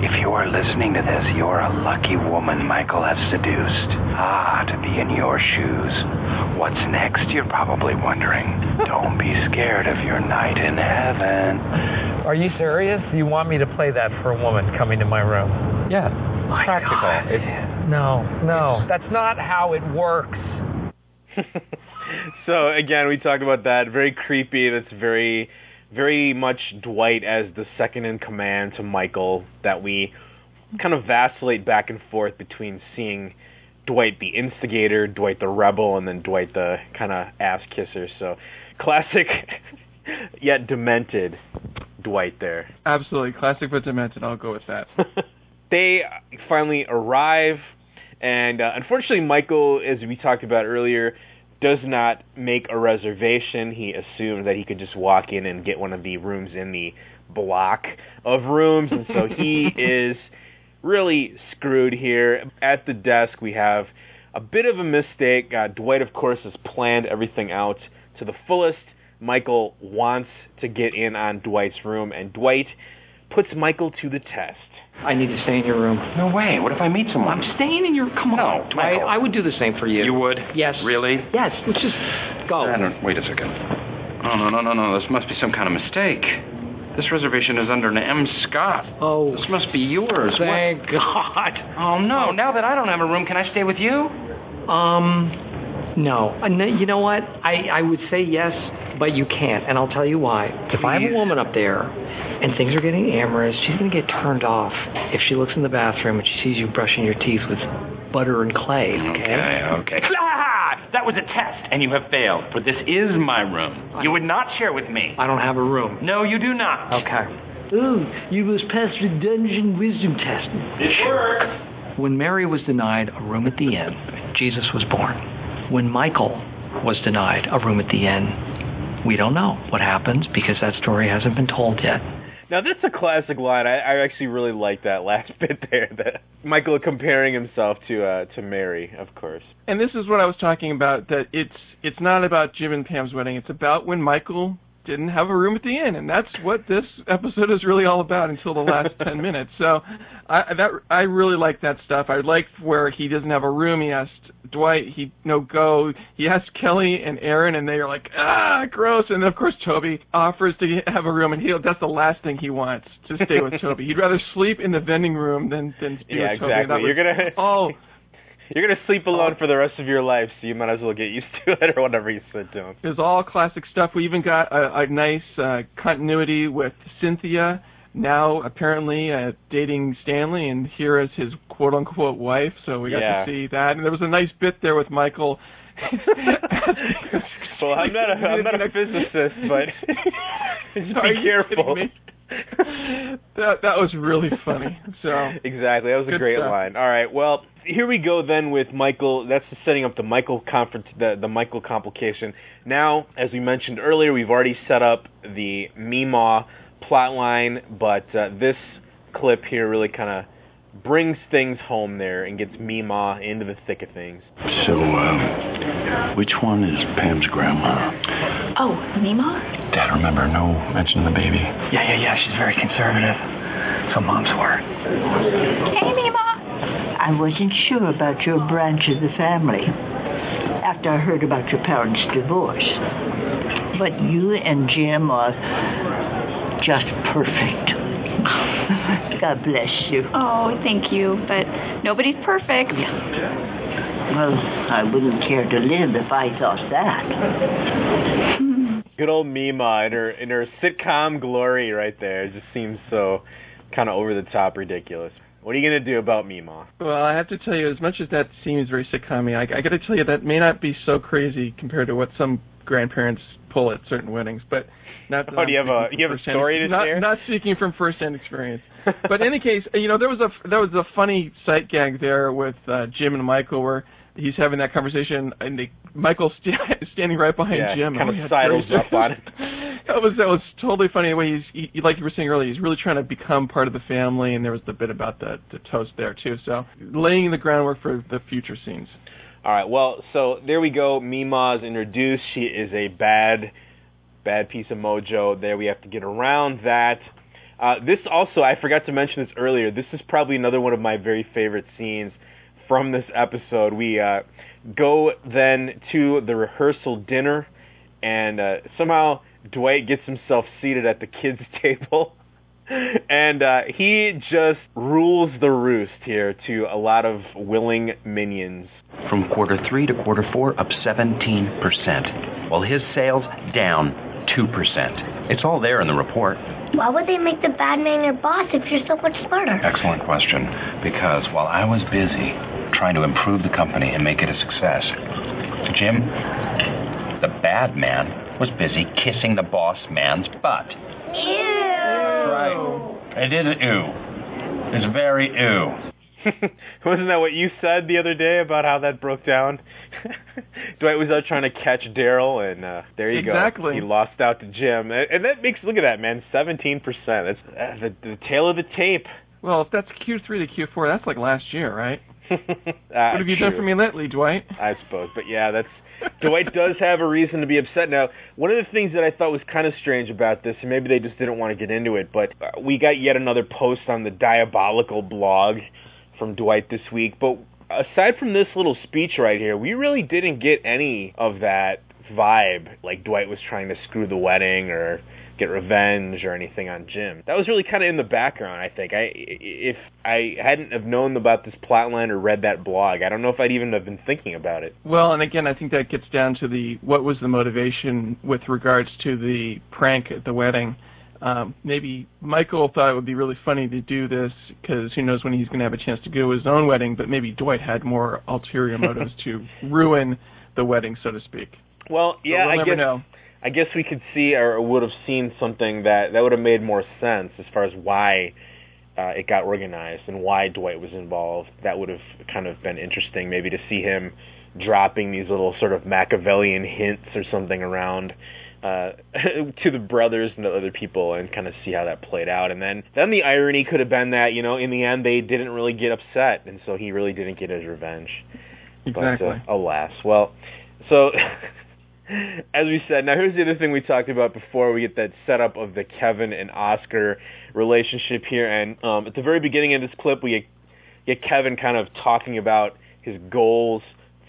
If you are listening to this, you are a lucky woman Michael has seduced. Ah, to be in your shoes. What's next, you're probably wondering. Don't be scared of your night in heaven. Are you serious? You want me to play that for a woman coming to my room? Yeah, my practical. It, no, no, that's not how it works. So again, we talked about that. Very creepy. That's very, very much Dwight as the second in command to Michael. That we kind of vacillate back and forth between seeing Dwight the instigator, Dwight the rebel, and then Dwight the kind of ass kisser. So classic, yet demented Dwight there. Absolutely classic but demented. I'll go with that. They finally arrive, and uh, unfortunately Michael, as we talked about earlier, does not make a reservation. He assumed that he could just walk in and get one of the rooms in the block of rooms, and so he is really screwed here. At the desk, we have a bit of a mistake. Uh, Dwight, of course, has planned everything out to the fullest. Michael wants to get in on Dwight's room, and Dwight puts Michael to the test. I need to stay in your room. No way. What if I meet someone? I'm staying in your... Come on, no, Michael. I, I would do the same for you. You would? Yes. Really? Yes. Let's just go. I don't, wait a second. No, no, no, no, no. This must be some kind of mistake. This reservation is under an M. Scott. Oh. This must be yours. Thank what? God. Oh, no. Now that I don't have a room, can I stay with you? Um, no. Uh, no you know what? I, I would say yes, but you can't, and I'll tell you why. If I have a woman up there... and things are getting amorous, she's going to get turned off if she looks in the bathroom and she sees you brushing your teeth with butter and clay. Okay, okay. okay. Ah, that was a test, and you have failed, for this is my room. You would not share with me. I don't have a room. No, you do not. Okay. Ooh, you must pass the dungeon wisdom test. It worked. When Mary was denied a room at the inn, Jesus was born. When Michael was denied a room at the inn, we don't know what happens because that story hasn't been told yet. Now, that's a classic line. I, I actually really like that last bit there. That Michael comparing himself to uh, to Mary, of course. And this is what I was talking about, that it's it's not about Jim and Pam's wedding. It's about when Michael didn't have a room at the inn, and that's what this episode is really all about until the last ten minutes. So I that I really like that stuff. I like where he doesn't have a room. He asked Dwight, he no go. He asked Kelly and Aaron, and they are like, ah, gross. And then, of course, Toby offers to have a room, and he that's the last thing he wants, to stay with Toby. He'd rather sleep in the vending room than, than be yeah, with Toby. Yeah, exactly. You're going to... Oh. You're going to sleep alone for the rest of your life, so you might as well get used to it or whatever you said to him. It was all classic stuff. We even got a, a nice uh, continuity with Cynthia, now apparently uh, dating Stanley, and here is his quote-unquote wife, so we got yeah. to see that. And there was a nice bit there with Michael. Well, I'm not a, I'm not a physicist, but just be careful. that that was really funny. So exactly, that was a great stuff. line. All right, well, here we go then with Michael. That's the setting up the Michael conference, the the Michael complication. Now, as we mentioned earlier, we've already set up the Meemaw plot line, but uh, this clip here really kind of brings things home there and gets Meemaw into the thick of things. So, uh, which one is Pam's grandma? Oh, Meemaw? Dad, remember, no mention of the baby. Yeah, yeah, yeah, she's very conservative. So Mom's word. Hey, Meemaw! I wasn't sure about your branch of the family after I heard about your parents' divorce. But you and Jim are just perfect. God bless you. Oh, thank you. But nobody's perfect. Yeah. Well, I wouldn't care to live if I thought that. Good old Meemaw in her, in her sitcom glory right there. It just seems so kind of over-the-top ridiculous. What are you going to do about Meemaw? Well, I have to tell you, as much as that seems very sitcom-y, I, I got to tell you, that may not be so crazy compared to what some grandparents pull at certain weddings. But not, oh, not do you have a you have a story to share? Not, not speaking from first-hand experience. But in any case, you know, there was a, there was a funny sight gag there with uh, Jim and Michael where he's having that conversation, and they, Michael's st- standing right behind yeah, Jim. Yeah, kind of sidles up on it. That was that was totally funny. The way he's, he, like you were saying earlier, he's really trying to become part of the family, and there was the bit about the, the toast there, too. So laying the groundwork for the future scenes. All right, well, so there we go. Meemaw's introduced. She is a bad, bad piece of mojo. There we have to get around that. Uh, this also, I forgot to mention this earlier, this is probably another one of my very favorite scenes from this episode. We uh, go then to the rehearsal dinner, and uh, somehow Dwight gets himself seated at the kids' table, and uh, he just rules the roost here to a lot of willing minions. From quarter three to quarter four, up seventeen percent, while his sales down two percent. It's all there in the report. Why would they make the bad man your boss if you're so much smarter? Excellent question, because while I was busy trying to improve the company and make it a success, Jim, the bad man, was busy kissing the boss man's butt. Ew! Right. It is an ew. It's very ew. Wasn't that what you said the other day about how that broke down? Dwight was out trying to catch Daryl, and uh, there you exactly. go. He lost out to Jim. And that makes, look at that, man, seventeen percent. That's uh, the, the tail of the tape. Well, if that's Q three to Q four, that's like last year, right? uh, what have you true. done for me lately, Dwight? I suppose, but yeah, that's Dwight does have a reason to be upset. Now, one of the things that I thought was kind of strange about this, and maybe they just didn't want to get into it, but uh, we got yet another post on the Diabolical blog from Dwight this week, but aside from this little speech right here, we really didn't get any of that vibe, like Dwight was trying to screw the wedding or get revenge or anything on Jim. That was really kind of in the background, I think. I If I hadn't have known about this plotline or read that blog, I don't know if I'd even have been thinking about it. Well, and again, I think that gets down to the what was the motivation with regards to the prank at the wedding. Um, maybe Michael thought it would be really funny to do this because who knows when he's going to have a chance to go to his own wedding, but maybe Dwight had more ulterior motives to ruin the wedding, so to speak. Well, yeah, we'll I guess know. I guess we could see or would have seen something that, that would have made more sense as far as why uh, it got organized and why Dwight was involved. That would have kind of been interesting, maybe to see him dropping these little sort of Machiavellian hints or something around Uh, to the brothers and the other people and kind of see how that played out. And then, then the irony could have been that, you know, in the end they didn't really get upset, and so he really didn't get his revenge. Exactly. But, uh, alas. Well, so, as we said, now here's the other thing we talked about before. We get that setup of the Kevin and Oscar relationship here, and um, at the very beginning of this clip we get Kevin kind of talking about his goals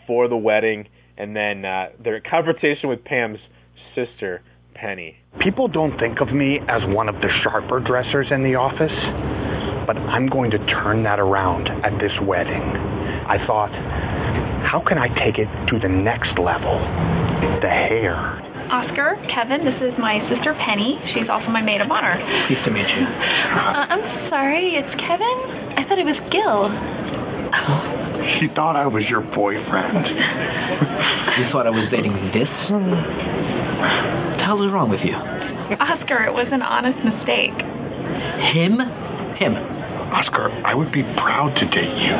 for the wedding, and then uh, their confrontation with Pam's sister, Penny. People don't think of me as one of the sharper dressers in the office, but I'm going to turn that around at this wedding. I thought, how can I take it to the next level? The hair. Oscar, Kevin, this is my sister Penny. She's also my maid of honor. Pleased to meet you. Uh, I'm sorry, it's Kevin? I thought it was Gil. She thought I was your boyfriend. You thought I was dating this? What the hell is wrong with you? Oscar, it was an honest mistake. Him? Him. Oscar, I would be proud to date you.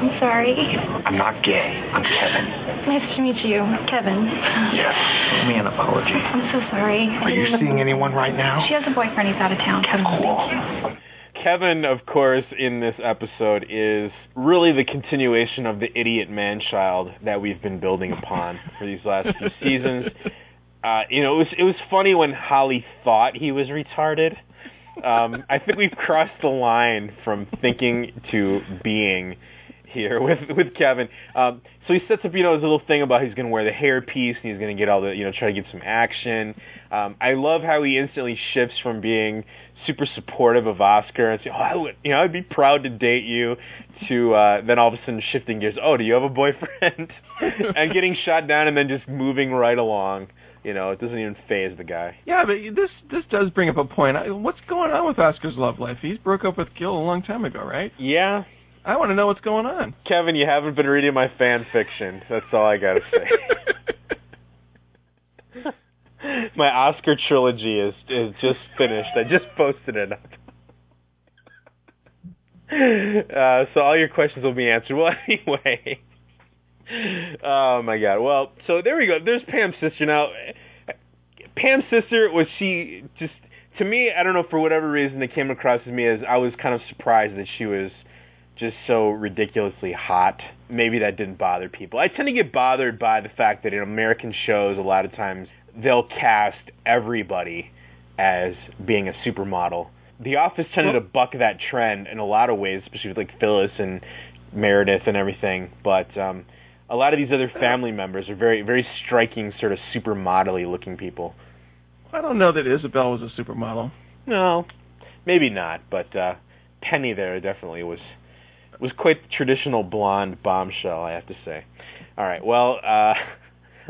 I'm sorry. I'm not gay. I'm Kevin. Nice to meet you, Kevin. Yes. Give me an apology. I'm so sorry. Are you seeing anyone right now? She has a boyfriend. He's out of town. Kevin. Cool. Kevin, of course, in this episode is really the continuation of the idiot man-child that we've been building upon for these last few seasons. Uh, you know, it was it was funny when Holly thought he was retarded. Um, I think we've crossed the line from thinking to being here with with Kevin. Um, so he sets up, you know, his little thing about he's going to wear the hairpiece and he's going to get all the, you know, try to get some action. Um, I love how he instantly shifts from being super supportive of Oscar and say, oh, I would, you know, I'd be proud to date you, to uh, then all of a sudden shifting gears, oh, do you have a boyfriend? And getting shot down and then just moving right along. You know, it doesn't even faze the guy. Yeah, but this this does bring up a point. What's going on with Oscar's love life? He's broke up with Gil a long time ago, right? Yeah. I want to know what's going on. Kevin, you haven't been reading my fan fiction. That's all I got to say. My Oscar trilogy is is just finished. I just posted it up. Uh, so all your questions will be answered. Well, anyway. Oh, my God. Well, so there we go. There's Pam's sister. Now, Pam's sister, was she just... To me, I don't know, for whatever reason, it came across as me as I was kind of surprised that she was just so ridiculously hot. Maybe that didn't bother people. I tend to get bothered by the fact that in American shows, a lot of times, they'll cast everybody as being a supermodel. The Office tended well, to buck that trend in a lot of ways, especially with like Phyllis and Meredith and everything. But um, a lot of these other family members are very, very striking, sort of supermodel-y looking people. I don't know that Isabel was a supermodel. No, maybe not. But uh, Penny there definitely was was quite the traditional blonde bombshell, I have to say. All right, well. Uh,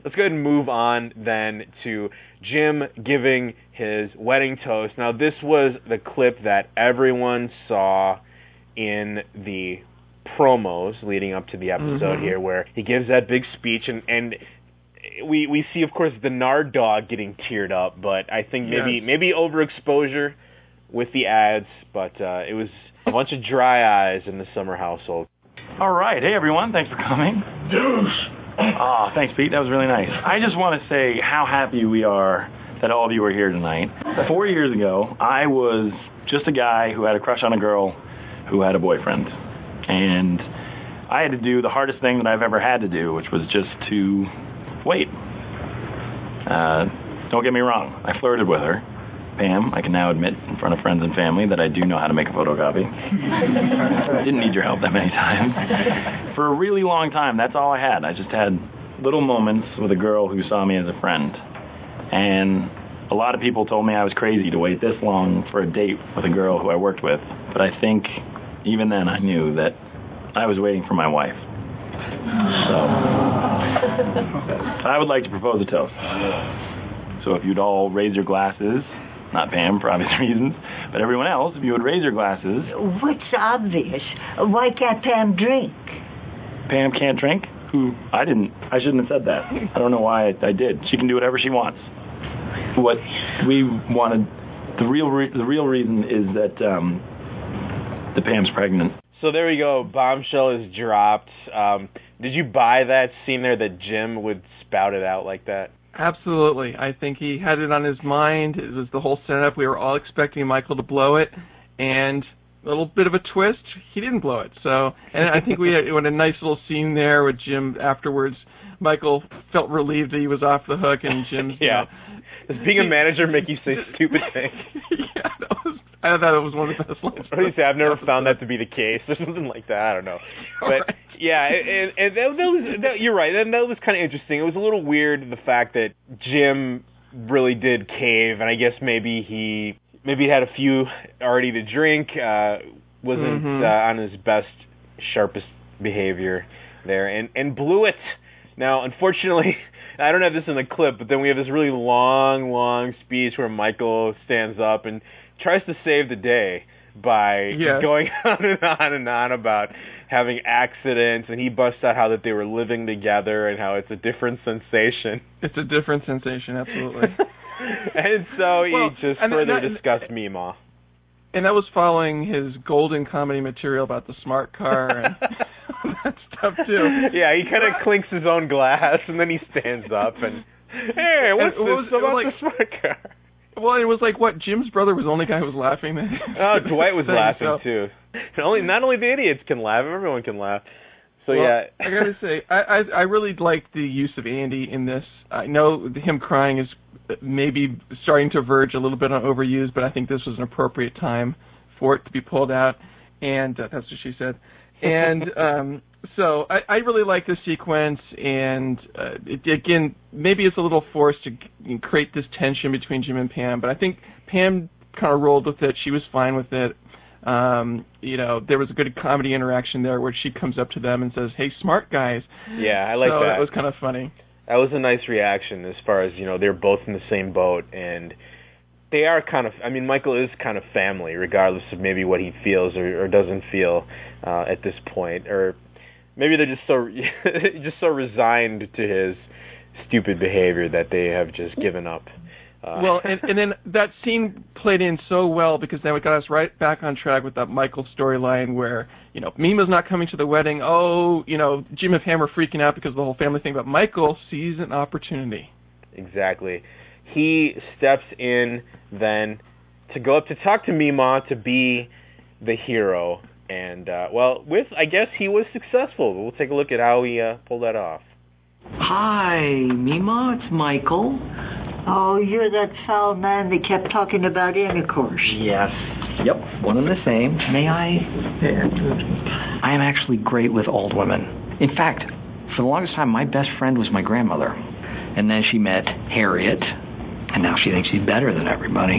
Let's go ahead and move on then to Jim giving his wedding toast. Now, this was the clip that everyone saw in the promos leading up to the episode mm-hmm. here, where he gives that big speech, and, and we we see, of course, the Nard dog getting teared up, but I think maybe yes. maybe overexposure with the ads, but uh, it was a bunch of dry eyes in the Summer household. All right. Hey, everyone. Thanks for coming. Yes. Oh, thanks, Pete. That was really nice. I just want to say how happy we are that all of you are here tonight. Four years ago, I was just a guy who had a crush on a girl who had a boyfriend. And I had to do the hardest thing that I've ever had to do, which was just to wait. Uh, don't get me wrong. I flirted with her. Pam, I can now admit in front of friends and family that I do know how to make a photocopy. I didn't need your help that many times. For a really long time, that's all I had. I just had little moments with a girl who saw me as a friend. And a lot of people told me I was crazy to wait this long for a date with a girl who I worked with. But I think even then I knew that I was waiting for my wife. So I would like to propose a toast. So if you'd all raise your glasses... Not Pam, for obvious reasons, but everyone else, if you would raise your glasses. What's obvious? Why can't Pam drink? Pam can't drink? Who? I didn't. I shouldn't have said that. I don't know why I did. She can do whatever she wants. What we wanted, the real re- the real reason is that um, the Pam's pregnant. So there we go. Bombshell is dropped. Um, did you buy that scene there that Jim would spout it out like that? Absolutely. I think he had it on his mind. It was the whole setup. We were all expecting Michael to blow it, and a little bit of a twist, he didn't blow it. So, and I think we had, we had a nice little scene there with Jim afterwards. Michael felt relieved that he was off the hook, and Jim... yeah. You know, does being a manager make you say stupid things? Yeah, that was, I thought it was one of the best lines. Or at least I've never found that to be the case or something like that. I don't know. But, right. yeah, and, and that, that was, that, you're right. And that was kind of interesting. It was a little weird, the fact that Jim really did cave, and I guess maybe he maybe he had a few already to drink, uh, wasn't mm-hmm. uh, on his best, sharpest behavior there, and, and blew it. Now, unfortunately, I don't have this in the clip, but then we have this really long, long speech where Michael stands up and tries to save the day by yes. going on and on and on about having accidents, and he busts out how that they were living together and how it's a different sensation. It's a different sensation, absolutely. And so well, he just further that, discussed Meemaw. And that was following his golden comedy material about the smart car and... that stuff too. Yeah, he kind of clinks his own glass, and then he stands up and, hey, what's and this was, about like, the smart car? Well, it was like, what, Jim's brother was the only guy who was laughing then? Oh, Dwight was thing, laughing so. too. And only not only the idiots can laugh, everyone can laugh. So well, yeah, I gotta say, I, I I really liked the use of Andy in this. I know him crying is maybe starting to verge a little bit on overuse, but I think this was an appropriate time for it to be pulled out, and uh, that's what she said. And um, so I, I really like this sequence, and uh, it, again, maybe it's a little forced to g- create this tension between Jim and Pam, but I think Pam kind of rolled with it. She was fine with it. Um, you know, there was a good comedy interaction there where she comes up to them and says, "Hey, smart guys." Yeah, I like so that. That was kind of funny. That was a nice reaction as far as, you know, they're both in the same boat, and they are kind of, I mean, Michael is kind of family, regardless of maybe what he feels or, or doesn't feel uh, at this point, or maybe they're just so just so resigned to his stupid behavior that they have just given up. Uh. Well, and, and then that scene played in so well, because then it got us right back on track with that Michael storyline where, you know, Meemaw's not coming to the wedding. Oh, you know, Jim and Pam are freaking out because of the whole family thing, but Michael sees an opportunity. Exactly. He steps in then to go up to talk to Meemaw to be the hero. And, uh, well, with, I guess he was successful. We'll take a look at how he uh, pulled that off. Hi, Meemaw, it's Michael. Oh, you're that foul man that kept talking about intercourse. Yes. Yep, one and the same. May I? Yeah. I am actually great with old women. In fact, for the longest time, my best friend was my grandmother. And then she met Harriet, and now she thinks she's better than everybody.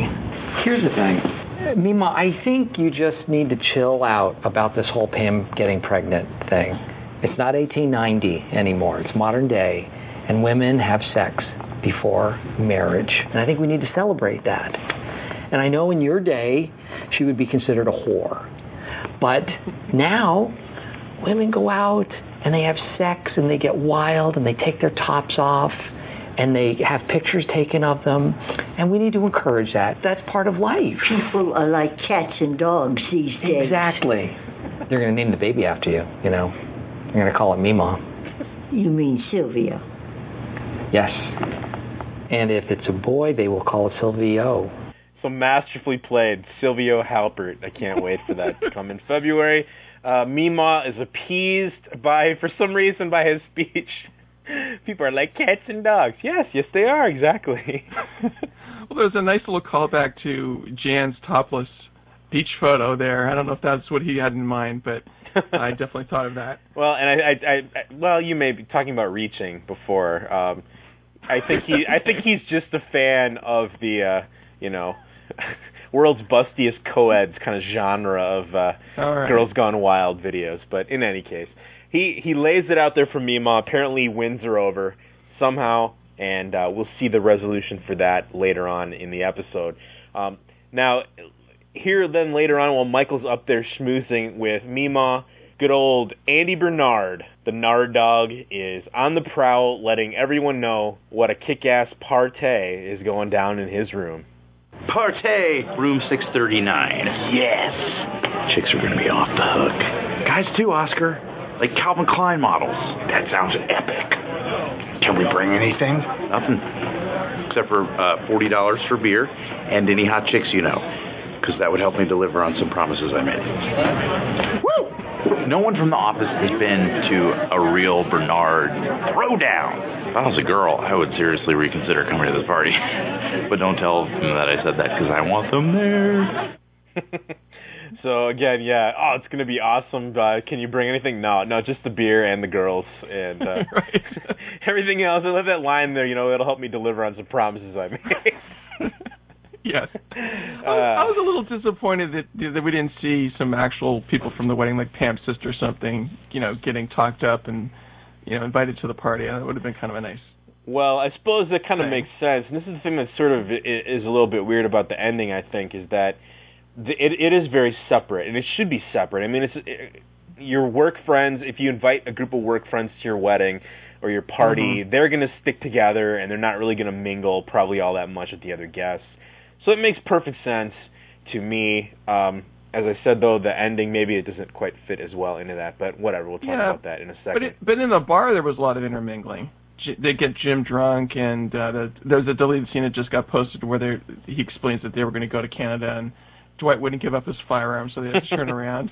Here's the thing. Meemaw, I think you just need to chill out about this whole Pam getting pregnant thing. It's not eighteen ninety anymore. It's modern day, and women have sex before marriage. And I think we need to celebrate that. And I know in your day, she would be considered a whore. But now, women go out, and they have sex, and they get wild, and they take their tops off, and they have pictures taken of them, and we need to encourage that. That's part of life. People are like cats and dogs these days. Exactly. They're going to name the baby after you, you know. They're going to call it Meemaw. You mean Silvio. Yes. And if it's a boy, they will call it Silvio. So masterfully played, Silvio Halpert. I can't wait for that to come in February. Uh, Meemaw is appeased by, for some reason, by his speech. People are like cats and dogs. Yes, yes, they are, exactly. Well, there's a nice little callback to Jan's topless beach photo there. I don't know if that's what he had in mind, but I definitely thought of that. Well, and I, I, I, I well, you may be talking about reaching before. Um, I think he, I think he's just a fan of the, uh, you know, world's bustiest co-eds kind of genre of uh, All right. Girls Gone Wild videos. But in any case. He he lays it out there for Meemaw, apparently wins her over somehow, and uh, we'll see the resolution for that later on in the episode. Um, now, here then later on, while Michael's up there schmoozing with Meemaw, good old Andy Bernard, the Nard Dog, is on the prowl, letting everyone know what a kick-ass party is going down in his room. Party! Room six thirty-nine. Yes! Chicks are going to be off the hook. Guys, too, Oscar. Like Calvin Klein models. That sounds epic. Can we bring anything? Nothing. Except for uh, forty dollars for beer and any hot chicks you know, because that would help me deliver on some promises I made. Woo! No one from the office has been to a real Bernard throwdown. If I was a girl, I would seriously reconsider coming to this party. But don't tell them that I said that, because I want them there. So, again, yeah, oh, it's going to be awesome. Uh, can you bring anything? No, no, just the beer and the girls and uh, right. Everything else. I love that line there, you know, it'll help me deliver on some promises I made. Yes. Uh, I was a little disappointed that, that we didn't see some actual people from the wedding, like Pam's sister or something, you know, getting talked up and, you know, invited to the party. That would have been kind of a nice... Well, I suppose that kind of thing. Makes sense. And this is the thing that sort of is a little bit weird about the ending, I think, is that... It it is very separate, and it should be separate. I mean, it's it, your work friends. If you invite a group of work friends to your wedding or your party, mm-hmm. They're going to stick together, and they're not really going to mingle probably all that much with the other guests. So it makes perfect sense to me. Um, as I said, though, the ending, maybe it doesn't quite fit as well into that, but whatever. We'll talk yeah, about that in a second. But, it, but in the bar, there was a lot of intermingling. They get Jim drunk, and uh, the, there's a deleted scene that just got posted where they, he explains that they were going to go to Canada, and Dwight wouldn't give up his firearm, so they had to turn around.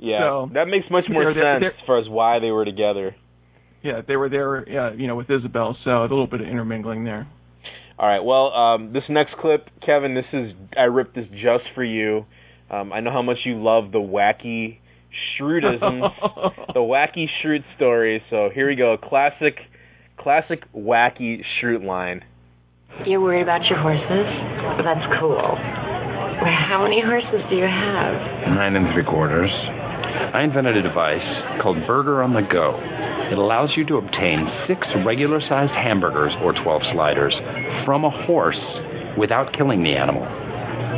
Yeah, so, that makes much more they're, sense they're, as far as why they were together. Yeah, they were there, yeah, you know, with Isabel, so a little bit of intermingling there. All right, well, um, this next clip, Kevin, this is I ripped this just for you. Um, I know how much you love the wacky Shrutisms, the wacky Schrute story. So here we go, classic, classic wacky Schrute line. You're worried about your horses? Well, that's cool. How many horses do you have? Nine and three quarters. I invented a device called Burger on the Go. It allows you to obtain six regular-sized hamburgers or twelve sliders from a horse without killing the animal.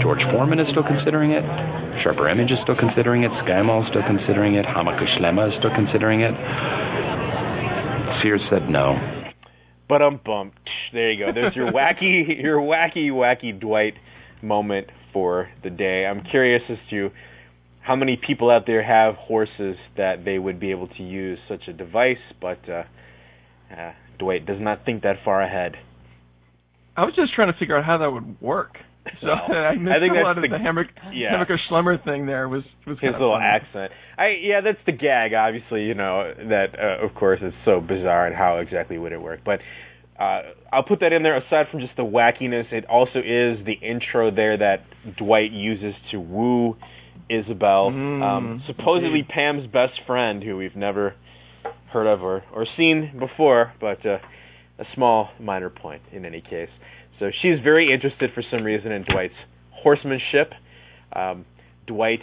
George Foreman is still considering it. Sharper Image is still considering it. SkyMall is still considering it. Hammacher Schlemmer is still considering it. Sears said no. But I'm bumped. There you go. There's your wacky, your wacky, wacky Dwight moment for the day. I'm curious as to how many people out there have horses that they would be able to use such a device, but uh, uh, Dwight does not think that far ahead. I was just trying to figure out how that would work. So well, I, I think a lot of the, the Hammacher yeah. Schlemmer thing there was, was his little funny accent. I yeah, that's the gag. Obviously, you know that uh, of course is so bizarre, and how exactly would it work? But uh, I'll put that in there. Aside from just the wackiness, it also is the intro there that Dwight uses to woo Isabel, mm, um, supposedly indeed. Pam's best friend, who we've never heard of or, or seen before, but uh, a small minor point in any case. So she's very interested for some reason in Dwight's horsemanship. Um, Dwight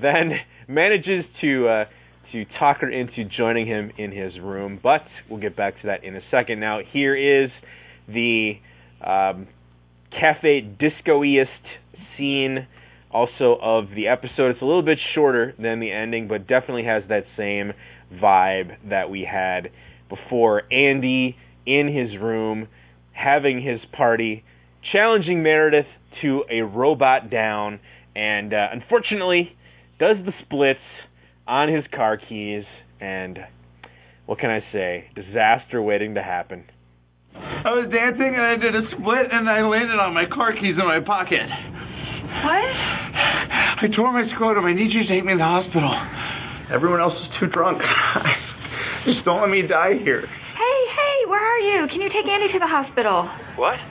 then manages to uh, to talk her into joining him in his room, but we'll get back to that in a second. Now, here is the um, Cafe Disco-iest scene also of the episode. It's a little bit shorter than the ending, but definitely has that same vibe that we had before. Andy in his room, having his party, challenging Meredith to a robot down, and uh, unfortunately does the splits on his car keys, and what can I say? Disaster waiting to happen. I was dancing and I did a split and I landed on my car keys in my pocket. What? I tore my scrotum. I need you to take me to the hospital. Everyone else is too drunk. Just don't let me die here. Hey, hey, where are you? Can you take Andy to the hospital? What?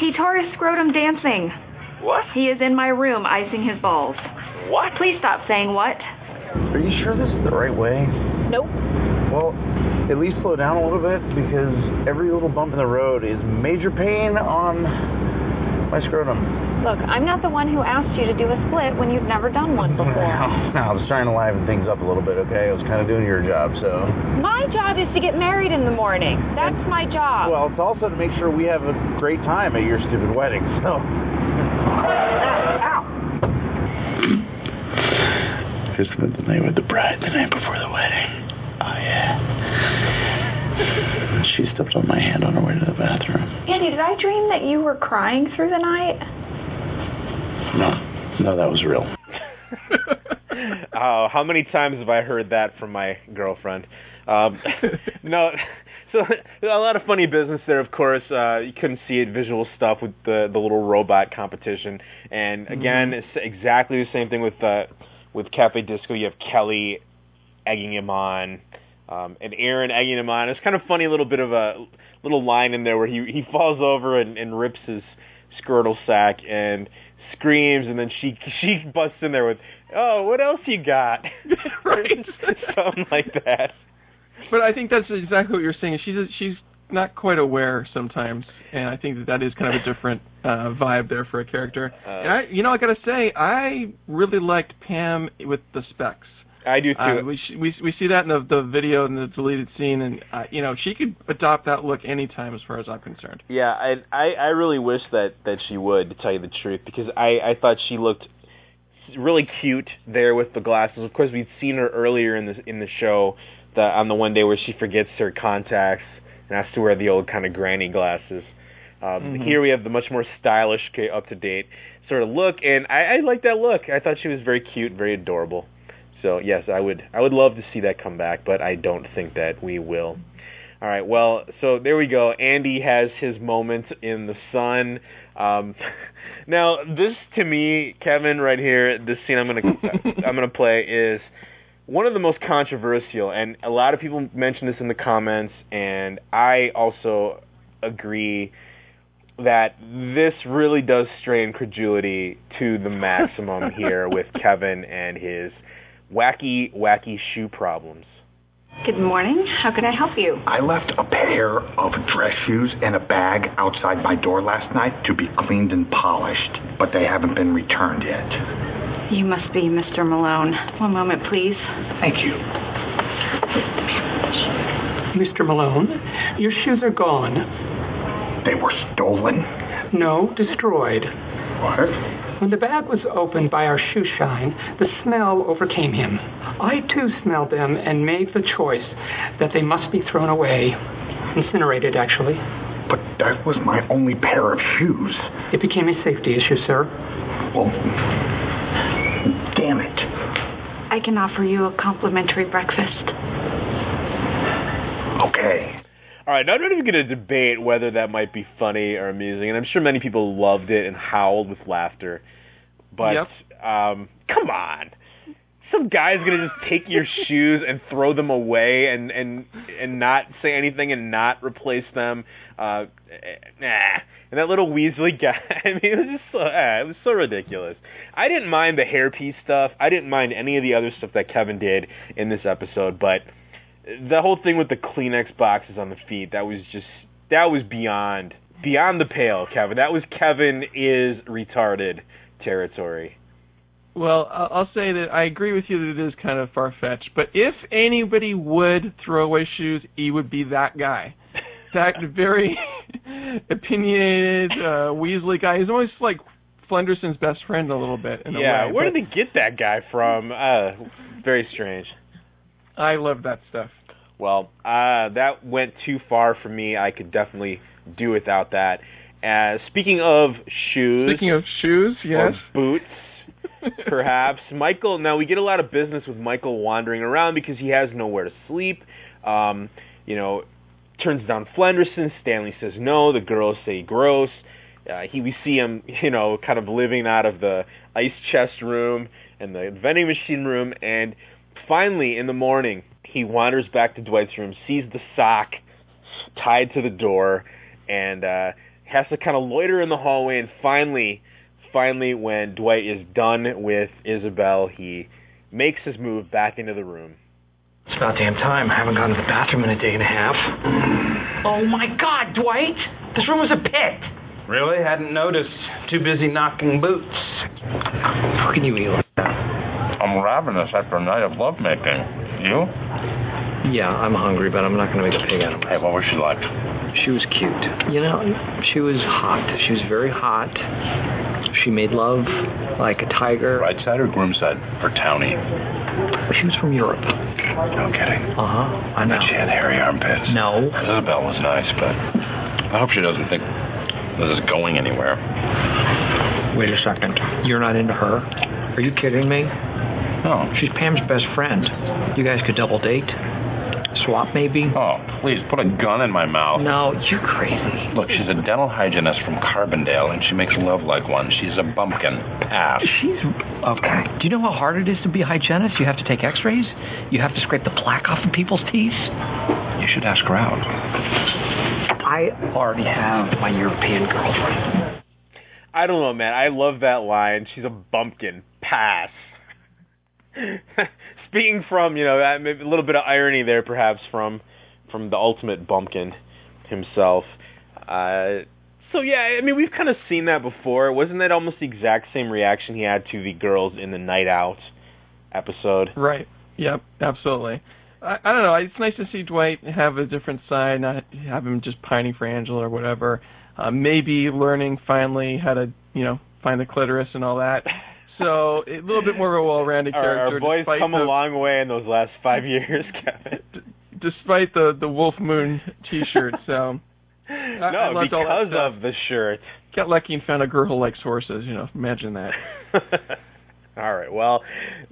He tore his scrotum dancing. What? He is in my room icing his balls. What? Please stop saying what. Are you sure this is the right way? Nope. Well, at least slow down a little bit, because every little bump in the road is major pain on my scrotum. Look, I'm not the one who asked you to do a split when you've never done one before. No, no, I was trying to liven things up a little bit, okay? I was kind of doing your job, so. My job is to get married in the morning. That's and, my job. Well, it's also to make sure we have a great time at your stupid wedding, so. Ow. Just spent the night with the bride the night before the wedding. Oh, yeah. She stepped on my hand on her way to the bathroom. Andy, did I dream that you were crying through the night? No. No, that was real. Oh, how many times have I heard that from my girlfriend? Um, no, so a lot of funny business there, of course. Uh, you couldn't see it, visual stuff with the, the little robot competition. And, again, mm-hmm. It's exactly the same thing with, uh, with Cafe Disco. You have Kelly egging him on. Um, and Aaron egging him on. It's kind of funny, a little bit of a little line in there where he, he falls over and, and rips his scrotal sack and screams, and then she she busts in there with, "Oh, what else you got?" Right, something like that. But I think that's exactly what you're saying. She's she's not quite aware sometimes, and I think that that is kind of a different uh, vibe there for a character. Uh, and I, you know, I gotta say, I really liked Pam with the specs. I do, too. Uh, we, we we see that in the, the video and the deleted scene, and, uh, you know, she could adopt that look anytime as far as I'm concerned. Yeah, I, I, I really wish that, that she would, to tell you the truth, because I, I thought she looked really cute there with the glasses. Of course, we'd seen her earlier in the, in the show the, on the one day where she forgets her contacts and has to wear the old kind of granny glasses. Um, mm-hmm. Here we have the much more stylish, up-to-date sort of look, and I, I liked that look. I thought she was very cute, very adorable. So, yes, I would I would love to see that come back, but I don't think that we will. All right, well, so there we go. Andy has his moment in the sun. Um, now, this to me, Kevin, right here, this scene I'm going to I'm going to play is one of the most controversial, and a lot of people mentioned this in the comments, and I also agree that this really does strain credulity to the maximum here with Kevin and his wacky, wacky shoe problems. Good morning. How can I help you? I left a pair of dress shoes and a bag outside my door last night to be cleaned and polished, but they haven't been returned yet. You must be Mister Malone. One moment, please. Thank you. Mister Malone, your shoes are gone. They were stolen? No, destroyed. What? When the bag was opened by our shoe shine, the smell overcame him. I, too, smelled them and made the choice that they must be thrown away. Incinerated, actually. But that was my only pair of shoes. It became a safety issue, sir. Well, damn it. I can offer you a complimentary breakfast. Okay. All right, now I'm not even going to debate whether that might be funny or amusing, and I'm sure many people loved it and howled with laughter. But yep. um, come on, some guy's going to just take your shoes and throw them away, and and, and not say anything and not replace them. Uh, nah. And that little Weasley guy, I mean, it was just so ah, it was so ridiculous. I didn't mind the hairpiece stuff. I didn't mind any of the other stuff that Kevin did in this episode, but. The whole thing with the Kleenex boxes on the feet, that was just, that was beyond, beyond the pale, Kevin. That was Kevin is retarded territory. Well, I'll say that I agree with you that it is kind of far-fetched, but if anybody would throw away shoes, he would be that guy. That very opinionated uh, Weasley guy. He's always like Flenderson's best friend a little bit. In yeah, a way, where but... did they get that guy from? Uh, very strange. I love that stuff. Well, uh, that went too far for me. I could definitely do without that. Uh, speaking of shoes... Speaking of shoes, yes. Or boots, perhaps. Michael, now we get a lot of business with Michael wandering around because he has nowhere to sleep. Um, you know, turns down Flenderson. Stanley says no. The girls say gross. Uh, he, we see him, you know, kind of living out of the ice chest room and the vending machine room, and... Finally, in the morning, he wanders back to Dwight's room, sees the sock tied to the door, and uh, has to kind of loiter in the hallway. And finally, finally, when Dwight is done with Isabel, he makes his move back into the room. It's about damn time. I haven't gone to the bathroom in a day and a half. Oh, my God, Dwight! This room was a pit! Really? Hadn't noticed. Too busy knocking boots. How can you eat like that? I'm ravenous after a night of lovemaking. You? Yeah, I'm hungry, but I'm not going to make a pig out of it. Hey, what was she like? She was cute. You know, she was hot. She was very hot. She made love like a tiger. Right side or groom side? For townie? She was from Europe. No kidding. Uh-huh. I know. But she had hairy armpits. No. Isabel was nice, but I hope she doesn't think this is going anywhere. Wait a second. You're not into her? Are you kidding me? Oh. She's Pam's best friend. You guys could double date. Swap, maybe. Oh, please, put a gun in my mouth. No, you're crazy. Look, she's a dental hygienist from Carbondale, and she makes love like one. She's a bumpkin. Pass. She's... Okay. Do you know how hard it is to be a hygienist? You have to take x-rays. You have to scrape the plaque off of people's teeth. You should ask her out. I already have my European girlfriend. I don't know, man. I love that line. She's a bumpkin. Pass. Speaking from, you know, maybe a little bit of irony there, perhaps, from from the ultimate bumpkin himself. Uh, so, yeah, I mean, we've kind of seen that before. Wasn't that almost the exact same reaction he had to the girls in the Night Out episode? Right. Yep, absolutely. I, I don't know. It's nice to see Dwight have a different side, not have him just pining for Angela or whatever. Uh, maybe learning finally how to, you know, find the clitoris and all that. So, a little bit more of a well-rounded character. Our, our boys come the, a long way in those last five years, Kevin. D- despite the, the Wolf Moon t-shirt, so... I, no, I loved because all that of the shirt. Got lucky and found a girl who likes horses, you know, imagine that. All right, well,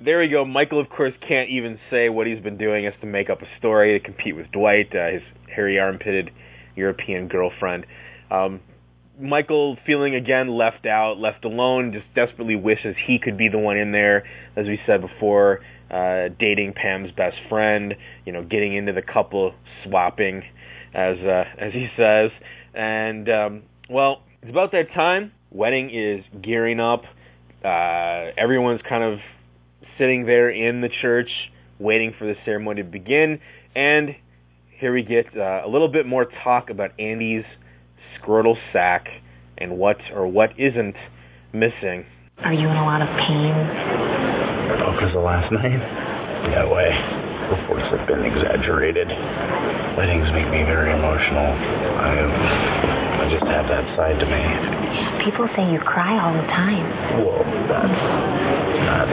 there we go. Michael, of course, can't even say what he's been doing as to make up a story to compete with Dwight, uh, his hairy armpitted European girlfriend. Um... Michael, feeling again left out, left alone, just desperately wishes he could be the one in there, as we said before, uh, dating Pam's best friend, you know, getting into the couple swapping, as uh, as he says. And, um, well, it's about that time. Wedding is gearing up. Uh, everyone's kind of sitting there in the church waiting for the ceremony to begin. And here we get uh, a little bit more talk about Andy's scrotal sack and what or what isn't missing. Are you in a lot of pain? Oh, because of last night? That way. Reports have been exaggerated. Weddings make me very emotional. I I just have that side to me. People say you cry all the time. Well, that's not...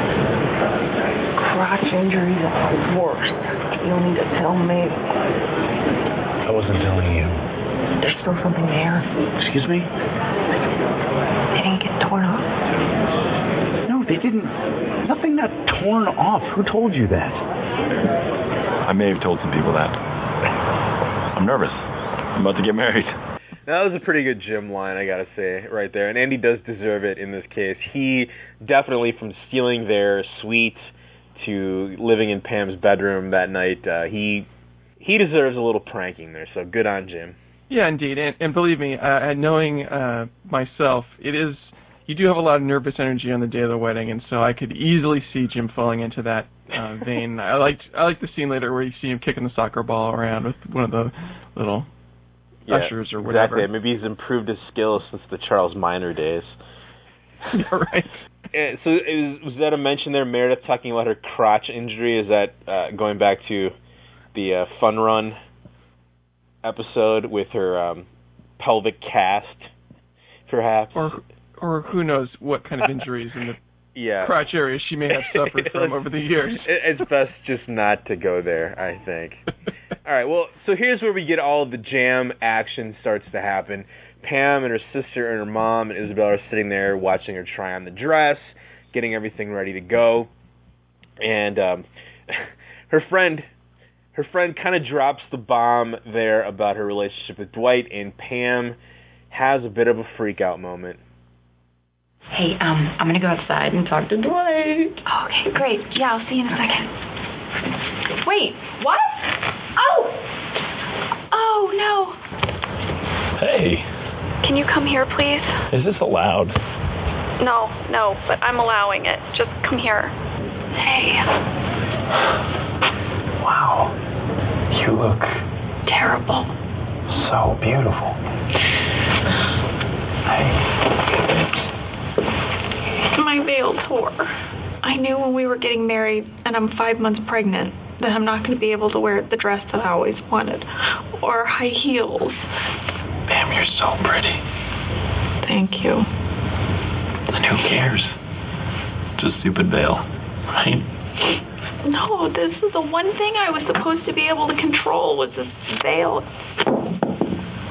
Crotch injuries are the worst. You'll need to tell me. I wasn't telling you. There's still something there. Excuse me? They didn't get torn off. No, they didn't. Nothing got torn off. Who told you that? I may have told some people that. I'm nervous. I'm about to get married. Now, that was a pretty good Jim line, I gotta say, right there. And Andy does deserve it in this case. He definitely, from stealing their suite to living in Pam's bedroom that night, uh, he he deserves a little pranking there. So good on Jim. Yeah, indeed. And, and believe me, uh, knowing uh, myself, it is you do have a lot of nervous energy on the day of the wedding, and so I could easily see Jim falling into that uh, vein. I liked I liked the scene later where you see him kicking the soccer ball around with one of the little ushers yeah, or whatever. Exactly. Maybe he's improved his skills since the Charles Minor days. Right. And so is, was that a mention there, Meredith talking about her crotch injury? Is that uh, going back to the uh, Fun Run episode with her um, pelvic cast, perhaps, or or who knows what kind of injuries in the yeah. crotch area she may have suffered from over the years. It's best just not to go there, I think. All right, well, so here's where we get all of the jam action starts to happen. Pam and her sister and her mom and Isabel are sitting there watching her try on the dress, getting everything ready to go, and um, her friend. Her friend kind of drops the bomb there about her relationship with Dwight, and Pam has a bit of a freak-out moment. Hey, um, I'm going to go outside and talk to Dwight. Oh, okay, great. Yeah, I'll see you in a second. Wait, what? Oh! Oh, no. Hey. Can you come here, please? Is this allowed? No, no, but I'm allowing it. Just come here. Hey. Wow. You look... terrible. So beautiful. Hey. My veil tore. I knew when we were getting married, and I'm five months pregnant, that I'm not going to be able to wear the dress that I always wanted. Or high heels. Pam, you're so pretty. Thank you. And who cares? Just stupid veil, right? No, this is the one thing I was supposed to be able to control was this veil.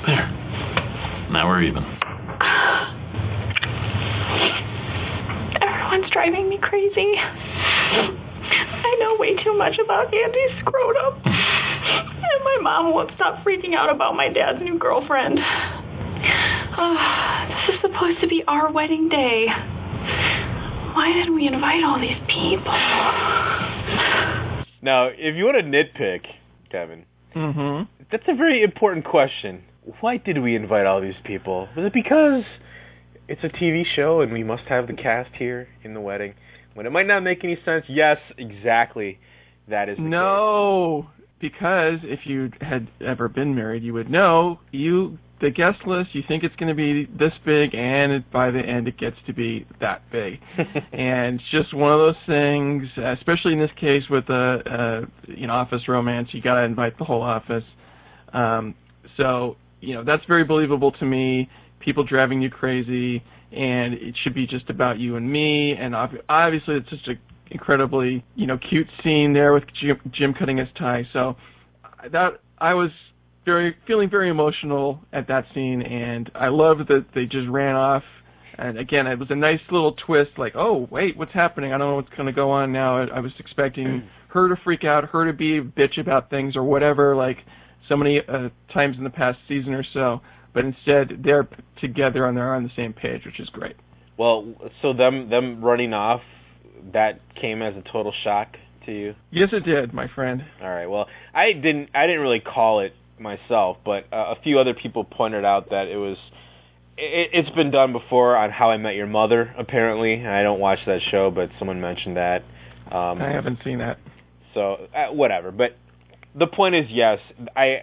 There. Now we're even. Everyone's driving me crazy. I know way too much about Andy's scrotum. And my mom won't stop freaking out about my dad's new girlfriend. Oh, this is supposed to be our wedding day. Why didn't we invite all these people? Now, if you want to nitpick, Kevin, mm-hmm. that's a very important question. Why did we invite all these people? Was it because it's a T V show and we must have the cast here in the wedding? When it might not make any sense, yes, exactly, that is the No, case. Because if you had ever been married, you would know you the guest list, you think it's going to be this big, and it, by the end it gets to be that big. And it's just one of those things, especially in this case with a, a you know, office romance, you got to invite the whole office. Um, so, you know, that's very believable to me, people driving you crazy, and it should be just about you and me, and ob- obviously it's just an incredibly, you know, cute scene there with Jim, Jim cutting his tie. So that I was... Very, feeling very emotional at that scene, and I loved that they just ran off. And again, it was a nice little twist, like, oh, wait, what's happening? I don't know what's going to go on now. I was expecting her to freak out, her to be a bitch about things or whatever, like so many uh, times in the past season or so. But instead, they're together and they're on the same page, which is great. Well, so them them running off, that came as a total shock to you? Yes, it did, my friend. All right. Well, I didn't. I didn't really call it myself, but uh, a few other people pointed out that it was it, it's been done before on How I Met Your Mother, apparently. I don't watch that show, but someone mentioned that. um, I haven't seen that, so uh, whatever. But the point is, yes, I.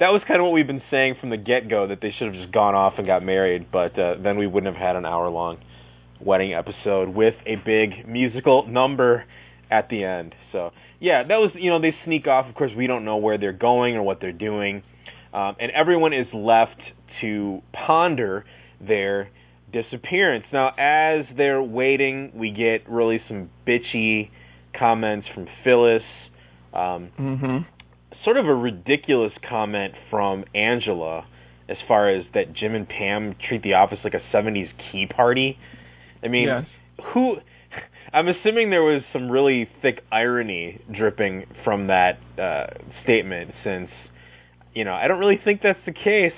that was kind of what we've been saying from the get-go, that they should have just gone off and got married, but uh, then we wouldn't have had an hour-long wedding episode with a big musical number at the end. So, yeah, that was, you know, they sneak off. Of course, we don't know where they're going or what they're doing, um, and everyone is left to ponder their disappearance. Now, as they're waiting, we get really some bitchy comments from Phyllis. Um, mm-hmm. Sort of a ridiculous comment from Angela as far as that Jim and Pam treat the office like a seventies key party. I mean, yes. who... I'm assuming there was some really thick irony dripping from that uh, statement since, you know, I don't really think that's the case.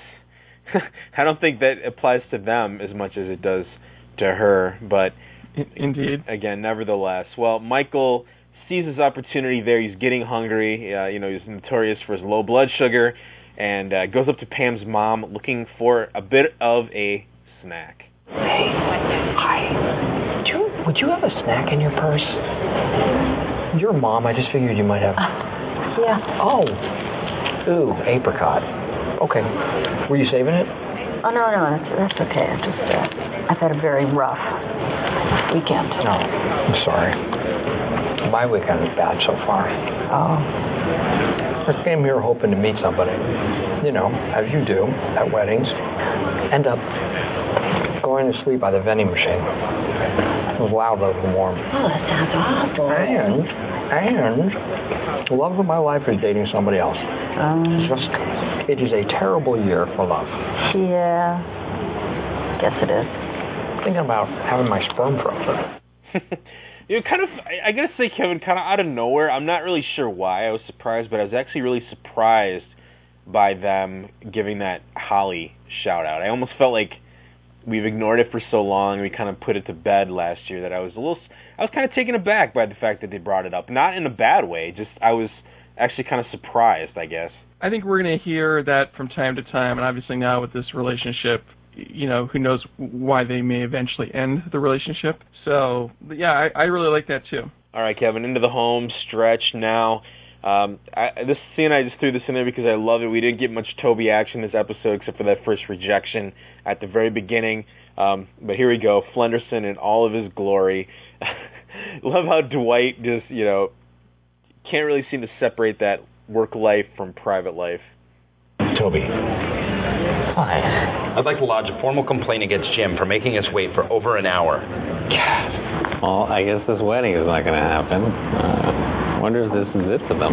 I don't think that applies to them as much as it does to her, but... Indeed. Again, nevertheless. Well, Michael sees his opportunity there. He's getting hungry. Uh, you know, he's notorious for his low blood sugar, and uh, goes up to Pam's mom looking for a bit of a snack. Hey, hi. Do you, would you have a snack in your purse? Your mom, I just figured you might have... Uh, yeah. Oh. Ooh, apricot. Okay. Were you saving it? Oh, no, no, that's, that's okay. I just, uh, I've had a very rough weekend. No, I'm sorry. My weekend is bad so far. Oh. I came here hoping to meet somebody. You know, as you do at weddings. End up going to sleep by the vending machine. It was loud and warm. Oh, that sounds awful. And, and, the love of my life is dating somebody else. Um. Just... It is a terrible year for love. Yeah. Guess it is. Thinking about having my sperm frozen. You know, kind of, I, I gotta say, Kevin, kind of out of nowhere. I'm not really sure why I was surprised, but I was actually really surprised by them giving that Holly shout-out. I almost felt like we've ignored it for so long, we kind of put it to bed last year, that I was a little, I was kind of taken aback by the fact that they brought it up. Not in a bad way, just I was actually kind of surprised, I guess. I think we're going to hear that from time to time, and obviously now with this relationship, you know, who knows why they may eventually end the relationship. So, yeah, I, I really like that, too. All right, Kevin, into the home stretch now. Um, I, this scene, I just threw this in there because I love it. We didn't get much Toby action this episode except for that first rejection at the very beginning. Um, but here we go, Flenderson in all of his glory. Love how Dwight just, you know, can't really seem to separate that work life from private life. Toby. Hi. I'd like to lodge a formal complaint against Jim for making us wait for over an hour. God. Well, I guess this wedding is not going to happen. I uh, wonder if this is it for them.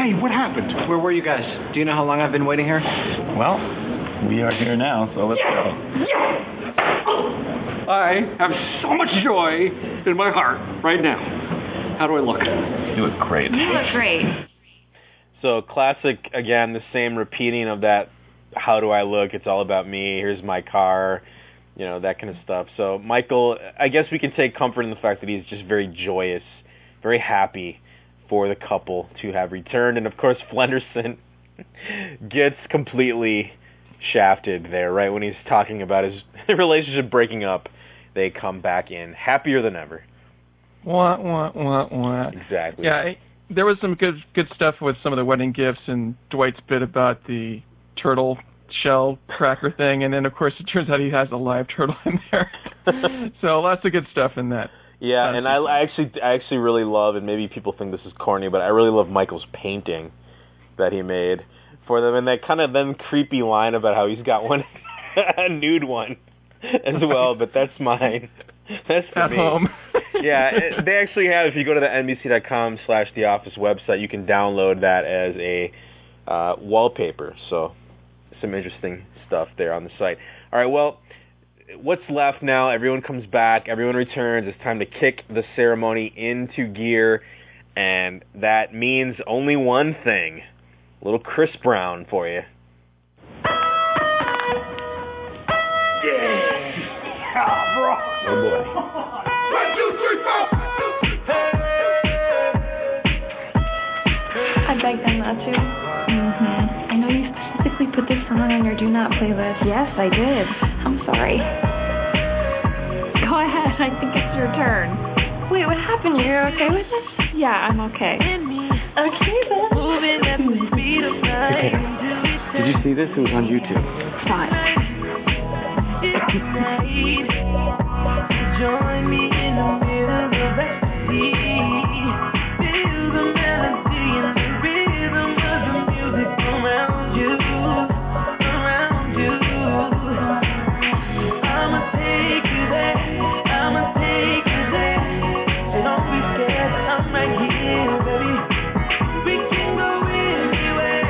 Hey, what happened? Where were you guys? Do you know how long I've been waiting here? Well, we are here now, so let's yeah. go. Yeah. I have so much joy in my heart right now. How do I look? You look great. You look great. So classic, again, the same repeating of that, how do I look, it's all about me, here's my car, you know, that kind of stuff. So Michael, I guess we can take comfort in the fact that he's just very joyous, very happy for the couple to have returned. And, of course, Flenderson gets completely shafted there, right? When he's talking about his relationship breaking up, they come back in happier than ever. Wah, wah, wah, wah. Exactly. Yeah, I, there was some good good stuff with some of the wedding gifts and Dwight's bit about the turtle shell cracker thing. And then, of course, it turns out he has a live turtle in there. So lots of good stuff in that. Yeah, uh, and I, I actually I actually really love, and maybe people think this is corny, but I really love Michael's painting that he made for them. And that kind of then creepy line about how he's got one, a nude one as well, but that's mine. That's for At me. Home. Yeah, it, they actually have, if you go to the N B C dot com slash The Office website, you can download that as a uh, wallpaper. So some interesting stuff there on the site. All right, well, what's left now? Everyone comes back. Everyone returns. It's time to kick the ceremony into gear, and that means only one thing. A little Chris Brown for you. Yeah. Yeah, bro. Oh, boy. I'd like them not to. Mm-hmm. I know you specifically put this song on your Do Not playlist. Yes, I did. I'm sorry. Go ahead. I think it's your turn. Wait. Wait, what happened? You're okay with this? Yeah, I'm okay. Okay, then. Okay. Did you see this? It was on YouTube. Fine. Join me in the middle of the sea. Feel the melody and the rhythm of the music around you, around you. I'ma take you there, I'ma take you there. So don't be scared, I'm right here, baby. We can go anywhere.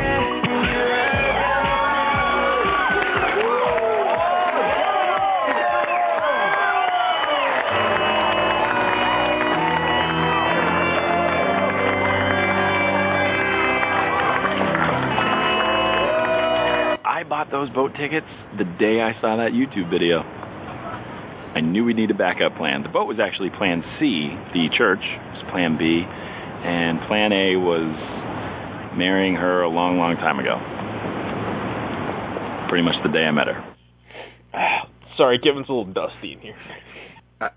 I bought those boat tickets the day I saw that YouTube video. I knew we'd need a backup plan. The boat was actually Plan C, the church was Plan B, and Plan A was marrying her a long, long time ago. Pretty much the day I met her. Sorry, Kevin's a little dusty in here.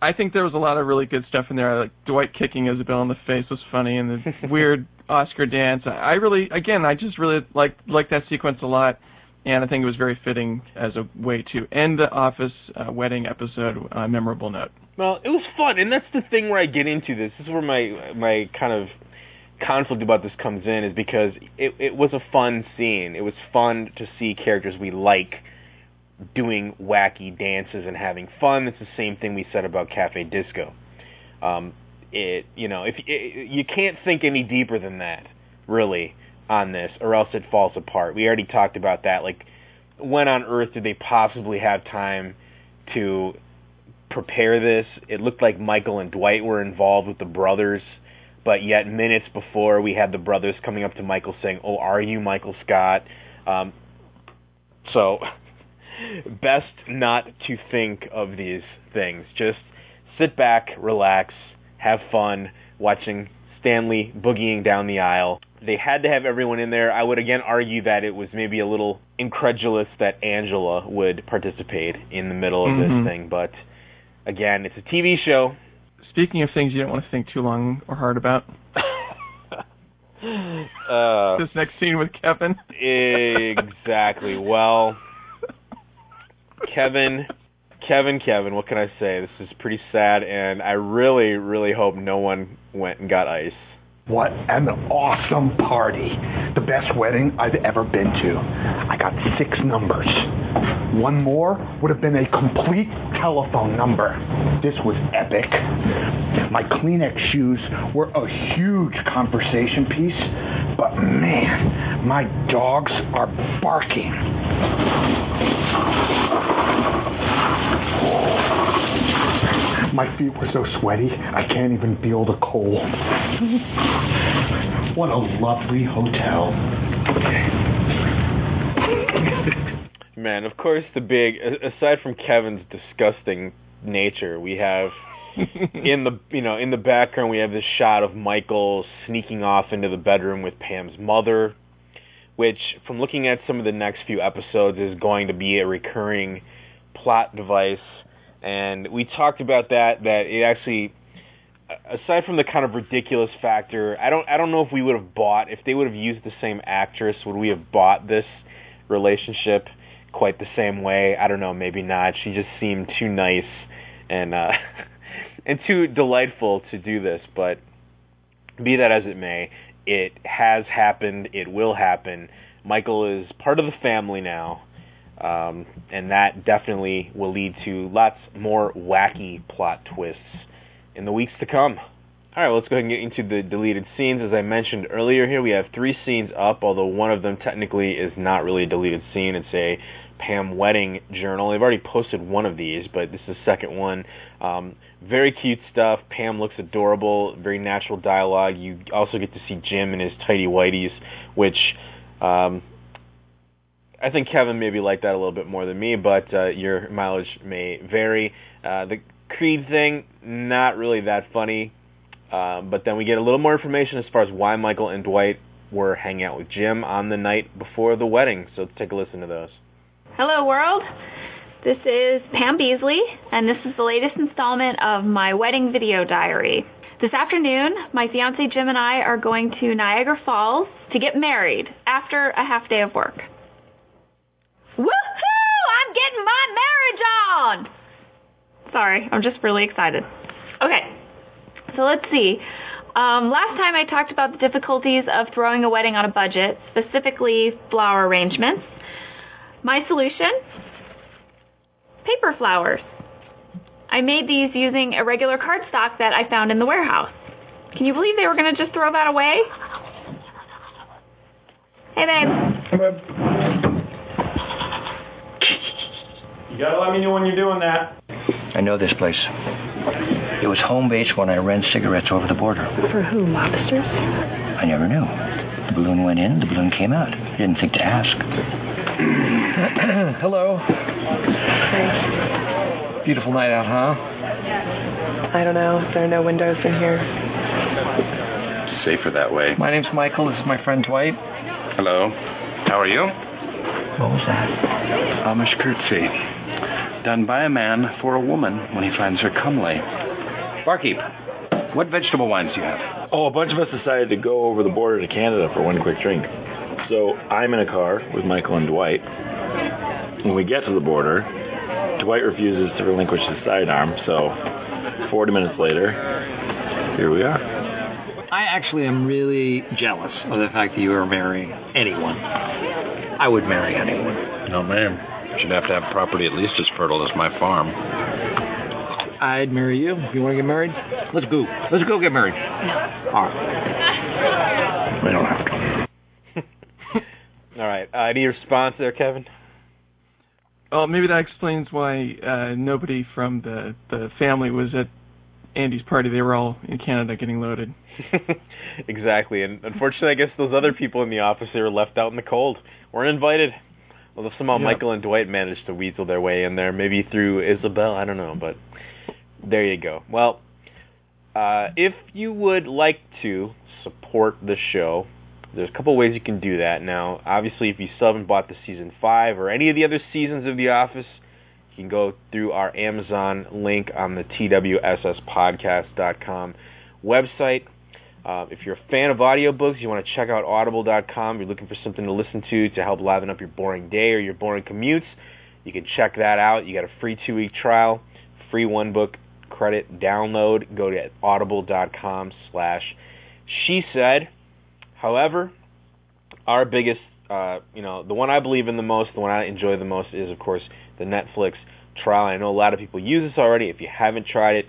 I think there was a lot of really good stuff in there. Like Dwight kicking Isabel in the face was funny, and the weird Oscar dance. I really, again, I just really like like that sequence a lot. And I think it was very fitting as a way to end the Office uh, wedding episode on uh, a memorable note. Well, it was fun, and that's the thing where I get into this. This is where my my kind of conflict about this comes in, is because it, it was a fun scene. It was fun to see characters we like doing wacky dances and having fun. It's the same thing we said about Cafe Disco. Um, it you know if it, you can't think any deeper than that, really, on this, or else it falls apart. We already talked about that. Like, when on earth did they possibly have time to prepare this? It looked like Michael and Dwight were involved with the brothers, but yet minutes before we had the brothers coming up to Michael saying, "Oh, are you Michael Scott?" Um, so, best not to think of these things. Just sit back, relax, have fun watching Stanley boogieing down the aisle. They had to have everyone in there. I would again argue that it was maybe a little incredulous that Angela would participate in the middle of mm-hmm. this thing, but again, it's a T V show. Speaking of things you don't want to think too long or hard about, uh, this next scene with Kevin. Exactly. Well, Kevin, Kevin, Kevin, what can I say? This is pretty sad, and I really, really hope no one went and got ice. What an awesome party. The best wedding I've ever been to. I got six numbers. One more would have been a complete telephone number. This was epic. My Kleenex shoes were a huge conversation piece, but man, my dogs are barking. My feet were so sweaty, I can't even feel the cold. What a lovely hotel. Man, of course the big, aside from Kevin's disgusting nature, we have in the, you know, in the background we have this shot of Michael sneaking off into the bedroom with Pam's mother, which from looking at some of the next few episodes is going to be a recurring plot device. And we talked about that, that it actually, aside from the kind of ridiculous factor, I don't I don't know if we would have bought, if they would have used the same actress, would we have bought this relationship quite the same way? I don't know, maybe not. She just seemed too nice and uh, and too delightful to do this. But be that as it may, it has happened. It will happen. Michael is part of the family now. Um, and that definitely will lead to lots more wacky plot twists in the weeks to come. All right, well, let's go ahead and get into the deleted scenes. As I mentioned earlier here, we have three scenes up, although one of them technically is not really a deleted scene. It's a Pam wedding journal. They've already posted one of these, but this is the second one. Um, very cute stuff. Pam looks adorable. Very natural dialogue. You also get to see Jim in his tighty-whities, which... Um, I think Kevin maybe liked that a little bit more than me, but uh, your mileage may vary. Uh, the Creed thing, not really that funny. Uh, but then we get a little more information as far as why Michael and Dwight were hanging out with Jim on the night before the wedding. So take a listen to those. Hello, world. This is Pam Beasley, and this is the latest installment of my wedding video diary. This afternoon, my fiancé Jim and I are going to Niagara Falls to get married after a half day of work. Woohoo! I'm getting my marriage on! Sorry, I'm just really excited. Okay, so let's see. Um, last time I talked about the difficulties of throwing a wedding on a budget, specifically flower arrangements. My solution? Paper flowers. I made these using a regular cardstock that I found in the warehouse. Can you believe they were going to just throw that away? Hey, babe. Hey, babe. You got to let me know when you're doing that. I know this place. It was home base when I ran cigarettes over the border. For who, lobsters? I never knew. The balloon went in, the balloon came out. I didn't think to ask. Hello. Hi. Beautiful night out, huh? I don't know. There are no windows in here. It's safer that way. My name's Michael. This is my friend Dwight. Hello. How are you? What was that? Amish curtsy. Done by a man for a woman when he finds her comely. Barkeep, what vegetable wines do you have? Oh, a bunch of us decided to go over the border to Canada for one quick drink. So I'm in a car with Michael and Dwight. When we get to the border, Dwight refuses to relinquish his sidearm, so forty minutes later, here we are. I actually am really jealous of the fact that you are marrying anyone. I would marry anyone. No, ma'am. You should have to have property at least as fertile as my farm. I'd marry you. If you want to get married, let's go. Let's go get married. No. All right. We don't have to. All right. Uh, any response there, Kevin? Well, maybe that explains why uh, nobody from the, the family was at Andy's party. They were all in Canada getting loaded. Exactly. And unfortunately, I guess those other people in the office, they were left out in the cold, weren't invited. Although somehow yep. Michael and Dwight managed to weasel their way in there, maybe through Isabel, I don't know. But there you go. Well, uh, if you would like to support the show, there's a couple ways you can do that. Now, obviously, if you still haven't bought the Season five or any of the other seasons of The Office, you can go through our Amazon link on the T W S S podcast dot com website. Uh, if you're a fan of audiobooks, you want to check out audible dot com. If you're looking for something to listen to to help liven up your boring day or your boring commutes, you can check that out. You got a free two-week trial, free one-book credit download. Go to audible dot com slash she said. However, our biggest, uh, you know, the one I believe in the most, the one I enjoy the most is, of course, the Netflix trial. I know a lot of people use this already. If you haven't tried it,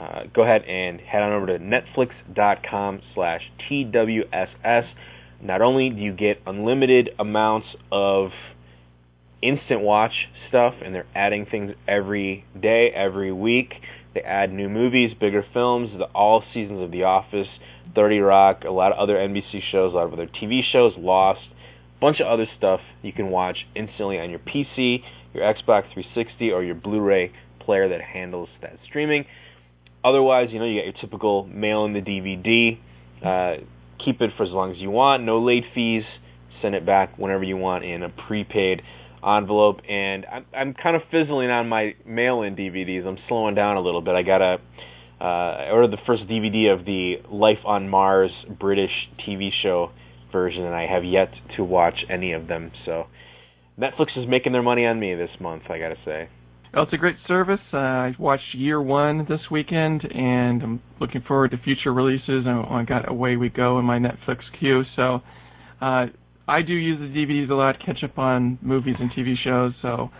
uh, go ahead and head on over to netflix dot com slash T W S S. Not only do you get unlimited amounts of instant watch stuff, and they're adding things every day, every week. They add new movies, bigger films, the all seasons of The Office, thirty Rock, a lot of other N B C shows, a lot of other T V shows, Lost, a bunch of other stuff you can watch instantly on your P C, your Xbox three sixty, or your Blu-ray player that handles that streaming. Otherwise, you know, you got your typical mail-in-the-D V D. Uh, keep it for as long as you want. No late fees. Send it back whenever you want in a prepaid envelope. And I'm, I'm kind of fizzling on my mail-in D V Ds. I'm slowing down a little bit. I got a... Uh, I ordered the first D V D of the Life on Mars British T V show version, and I have yet to watch any of them. So Netflix is making their money on me this month, I got to say. Well, it's a great service. Uh, I watched Year One this weekend, and I'm looking forward to future releases. I got Away We Go in my Netflix queue. So uh, I do use the D V Ds a lot, catch up on movies and T V shows, so...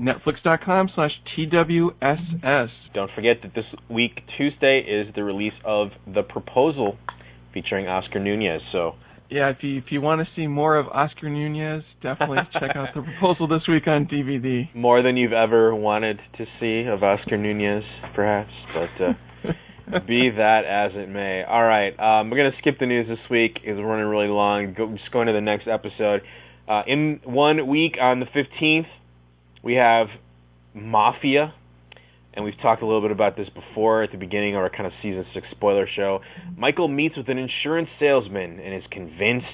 Netflix dot com slash T W S S. Don't forget that this week, Tuesday, is the release of The Proposal featuring Oscar Nunez. So yeah, if you, if you want to see more of Oscar Nunez, definitely check out The Proposal this week on D V D. More than you've ever wanted to see of Oscar Nunez, perhaps. But uh, be that as it may. All right, um, we're going to skip the news this week. It's running really long. Go, just going to the next episode. Uh, in one week, on the fifteenth, we have Mafia, and we've talked a little bit about this before at the beginning of our kind of Season six spoiler show. Michael meets with an insurance salesman and is convinced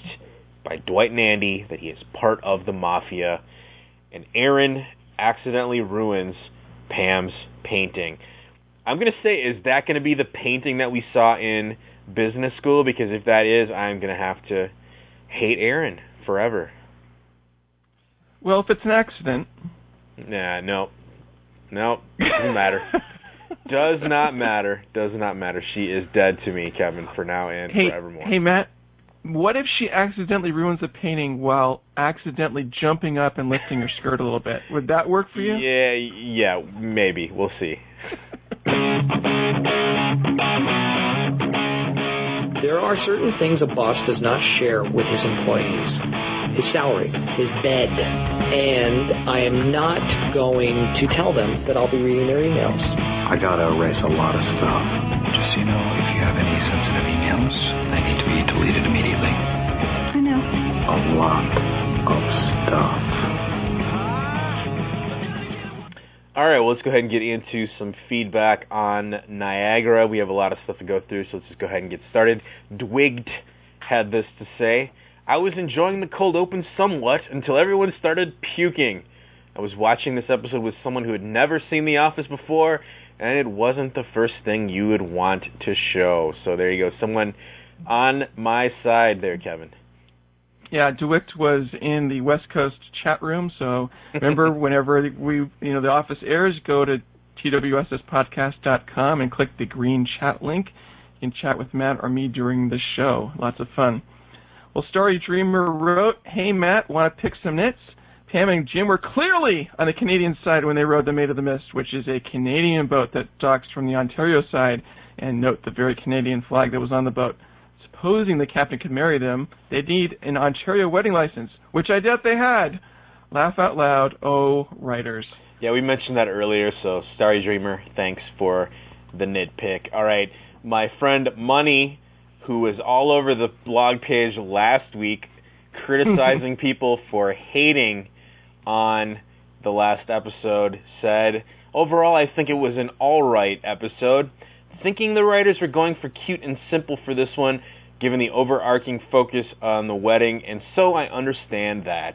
by Dwight and Andy that he is part of the Mafia, and Aaron accidentally ruins Pam's painting. I'm going to say, is that going to be the painting that we saw in business school? Because if that is, I'm going to have to hate Aaron forever. Well, if it's an accident. Nah, no. No, doesn't matter. Does not matter. Does not matter. She is dead to me, Kevin, for now and hey, forevermore. Hey, Matt, what if she accidentally ruins a painting while accidentally jumping up and lifting her skirt a little bit? Would that work for you? Yeah, yeah, maybe. We'll see. There are certain things a boss does not share with his employees. His salary, his bed, and I am not going to tell them that I'll be reading their emails. I gotta erase a lot of stuff. Just so you know, if you have any sensitive emails, they need to be deleted immediately. I know. A lot of stuff. All right, well, let's go ahead and get into some feedback on Niagara. We have a lot of stuff to go through, so let's just go ahead and get started. Dwigged had this to say. I was enjoying the cold open somewhat until everyone started puking. I was watching this episode with someone who had never seen The Office before, and it wasn't the first thing you would want to show. So there you go. Someone on my side there, Kevin. Yeah, DeWitt was in the West Coast chat room, so remember whenever we, you know, The Office airs, go to T W S S podcast dot com and click the green chat link. You can chat with Matt or me during the show. Lots of fun. Well, Starry Dreamer wrote, hey, Matt, want to pick some nits? Pam and Jim were clearly on the Canadian side when they rode the Maid of the Mist, which is a Canadian boat that docks from the Ontario side, and note the very Canadian flag that was on the boat. Supposing the captain could marry them, they need an Ontario wedding license, which I doubt they had. Laugh out loud, oh, writers. Yeah, we mentioned that earlier, so Starry Dreamer, thanks for the nitpick. All right, my friend Money, who was all over the blog page last week criticizing people for hating on the last episode, said, overall, I think it was an all right episode. Thinking the writers were going for cute and simple for this one, given the overarching focus on the wedding, and so I understand that.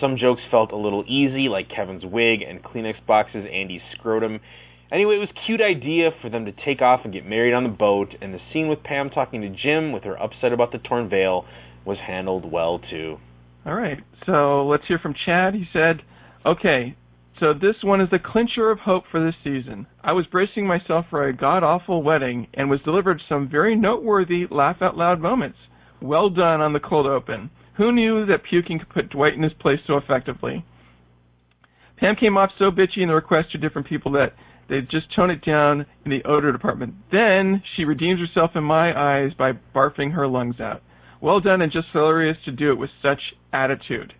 Some jokes felt a little easy, like Kevin's wig and Kleenex boxes, Andy's scrotum. Anyway, it was a cute idea for them to take off and get married on the boat, and the scene with Pam talking to Jim with her upset about the torn veil was handled well, too. All right, so let's hear from Chad. He said, okay, so this one is the clincher of hope for this season. I was bracing myself for a god-awful wedding and was delivered some very noteworthy laugh-out-loud moments. Well done on the cold open. Who knew that puking could put Dwight in his place so effectively? Pam came off so bitchy in the request to different people that they just tone it down in the odor department. Then she redeems herself in my eyes by barfing her lungs out. Well done, and just hilarious to do it with such attitude.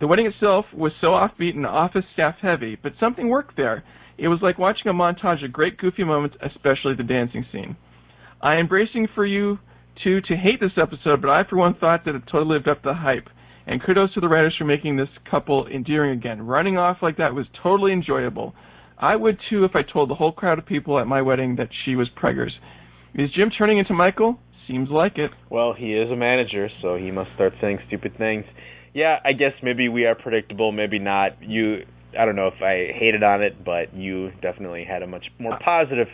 The wedding itself was so offbeat and office staff heavy, but something worked there. It was like watching a montage of great goofy moments, especially the dancing scene. I am bracing for you two to hate this episode, but I for one thought that it totally lived up to the hype. And kudos to the writers for making this couple endearing again. Running off like that was totally enjoyable. I would, too, if I told the whole crowd of people at my wedding that she was preggers. Is Jim turning into Michael? Seems like it. Well, he is a manager, so he must start saying stupid things. Yeah, I guess maybe we are predictable, maybe not. You, I don't know if I hated on it, but you definitely had a much more positive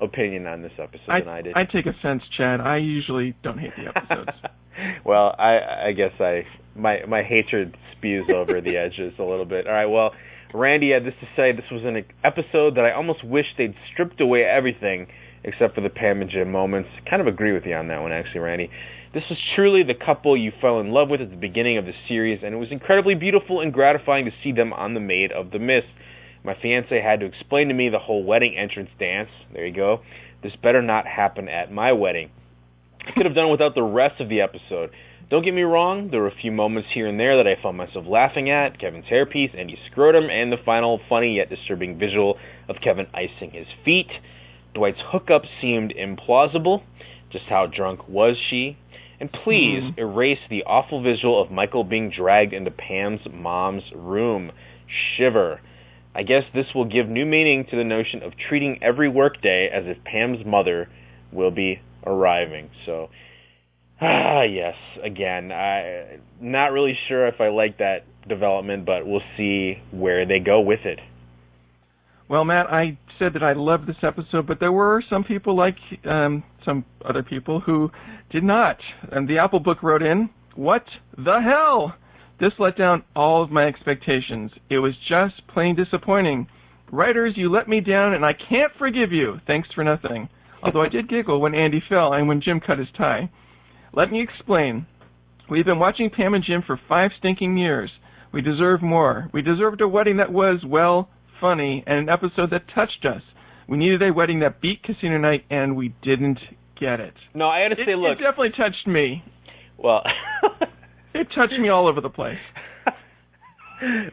opinion on this episode I, than I did. I take offense, Chad. I usually don't hate the episodes. Well, I, I guess I my my hatred spews over the edges a little bit. All right, well, Randy had this to say. This was an episode that I almost wish they'd stripped away everything except for the Pam and Jim moments. Kind of agree with you on that one, actually, Randy. This was truly the couple you fell in love with at the beginning of the series, and it was incredibly beautiful and gratifying to see them on The Maid of the Mist. My fiancé had to explain to me the whole wedding entrance dance. There you go. This better not happen at my wedding. I could have done without the rest of the episode. Don't get me wrong, there were a few moments here and there that I found myself laughing at, Kevin's hairpiece, Andy's scrotum, and the final funny yet disturbing visual of Kevin icing his feet. Dwight's hookup seemed implausible. Just how drunk was she? And please mm-hmm. erase the awful visual of Michael being dragged into Pam's mom's room. Shiver. I guess this will give new meaning to the notion of treating every workday as if Pam's mother will be arriving. So... Ah, yes. Again, I'm not really sure if I like that development, but we'll see where they go with it. Well, Matt, I said that I loved this episode, but there were some people, like um, some other people, who did not. And the Apple Book wrote in, "What the hell? This let down all of my expectations. It was just plain disappointing. Writers, you let me down, and I can't forgive you. Thanks for nothing." Although I did giggle when Andy fell and when Jim cut his tie. "Let me explain. We've been watching Pam and Jim for five stinking years. We deserve more. We deserved a wedding that was, well, funny, and an episode that touched us. We needed a wedding that beat Casino Night, and we didn't get it." No, I had to say, it, look. It definitely touched me. Well. It touched me all over the place.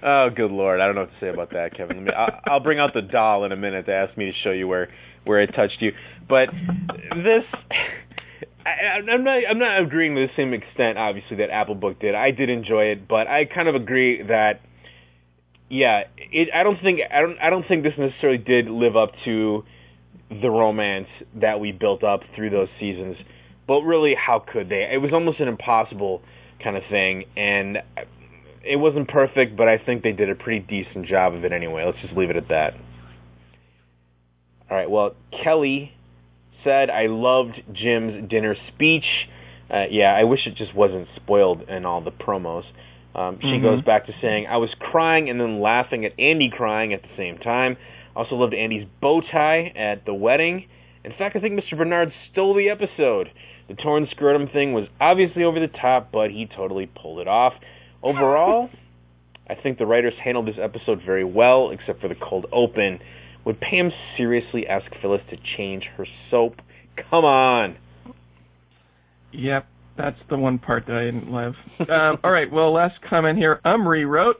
Oh, good Lord. I don't know what to say about that, Kevin. I mean, I'll, I'll bring out the doll in a minute to ask me to show you where, where it touched you. But this... I, I'm not I'm not agreeing to the same extent, obviously, that Apple Book did. I did enjoy it, but I kind of agree that, yeah, it, I don't think I don't I don't think this necessarily did live up to the romance that we built up through those seasons. But really, how could they? It was almost an impossible kind of thing, and it wasn't perfect, but I think they did a pretty decent job of it anyway. Let's just leave it at that. All right, well, Kelly said, "I loved Jim's dinner speech." Uh, yeah, I wish it just wasn't spoiled in all the promos. Um, she mm-hmm. goes back to saying, "I was crying and then laughing at Andy crying at the same time. I also loved Andy's bow tie at the wedding. In fact, I think Mister Bernard stole the episode. The torn scrotum thing was obviously over the top, but he totally pulled it off. Overall, I think the writers handled this episode very well, except for the cold open. Would Pam seriously ask Phyllis to change her soap? Come on." Yep, that's the one part that I didn't love. um, all right, well, last comment here. Umri wrote,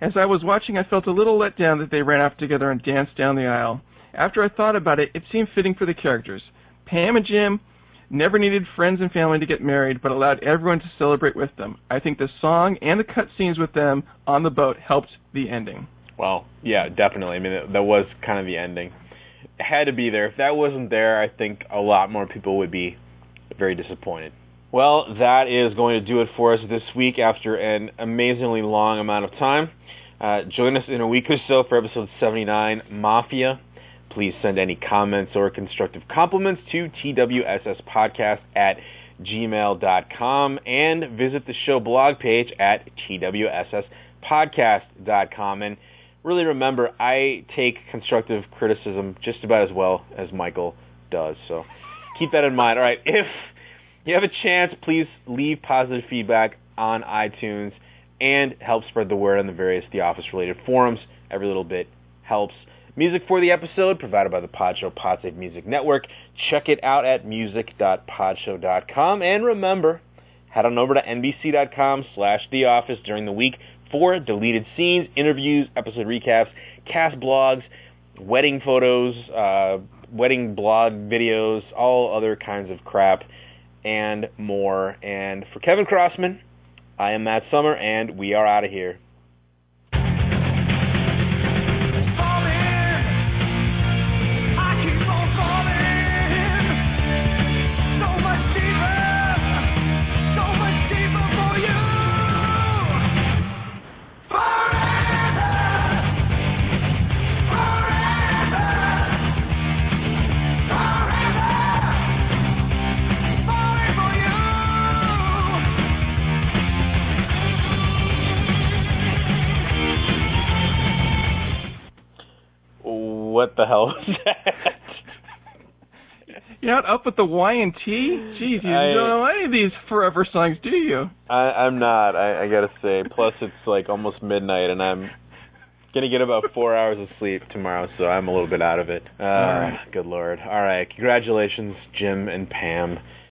"As I was watching, I felt a little let down that they ran off together and danced down the aisle. After I thought about it, it seemed fitting for the characters. Pam and Jim never needed friends and family to get married, but allowed everyone to celebrate with them. I think the song and the cut scenes with them on the boat helped the ending." Well, yeah, definitely. I mean, that was kind of the ending. It had to be there. If that wasn't there, I think a lot more people would be very disappointed. Well, that is going to do it for us this week after an amazingly long amount of time. Uh, join us in a week or so for episode seventy-nine, Mafia. Please send any comments or constructive compliments to twsspodcast at gmail dot com and visit the show blog page at twsspodcast dot com. And really remember, I take constructive criticism just about as well as Michael does. So keep that in mind. All right, if you have a chance, please leave positive feedback on iTunes and help spread the word on the various The Office-related forums. Every little bit helps. Music for the episode provided by the Podshow Podsave Music Network. Check it out at music dot podshow dot com. And remember, head on over to N B C dot com slash The Office during the week for deleted scenes, interviews, episode recaps, cast blogs, wedding photos, uh, wedding blog videos, all other kinds of crap, and more. And for Kevin Crossman, I am Matt Summer, and we are out of here. What the hell was that? You're not up with the Y and T? Jeez, you I, don't know any of these forever songs, do you? I, I'm not, I, I gotta say. Plus, it's like almost midnight, and I'm gonna get about four hours of sleep tomorrow, so I'm a little bit out of it. Uh, All right. Good Lord. All right, congratulations, Jim and Pam.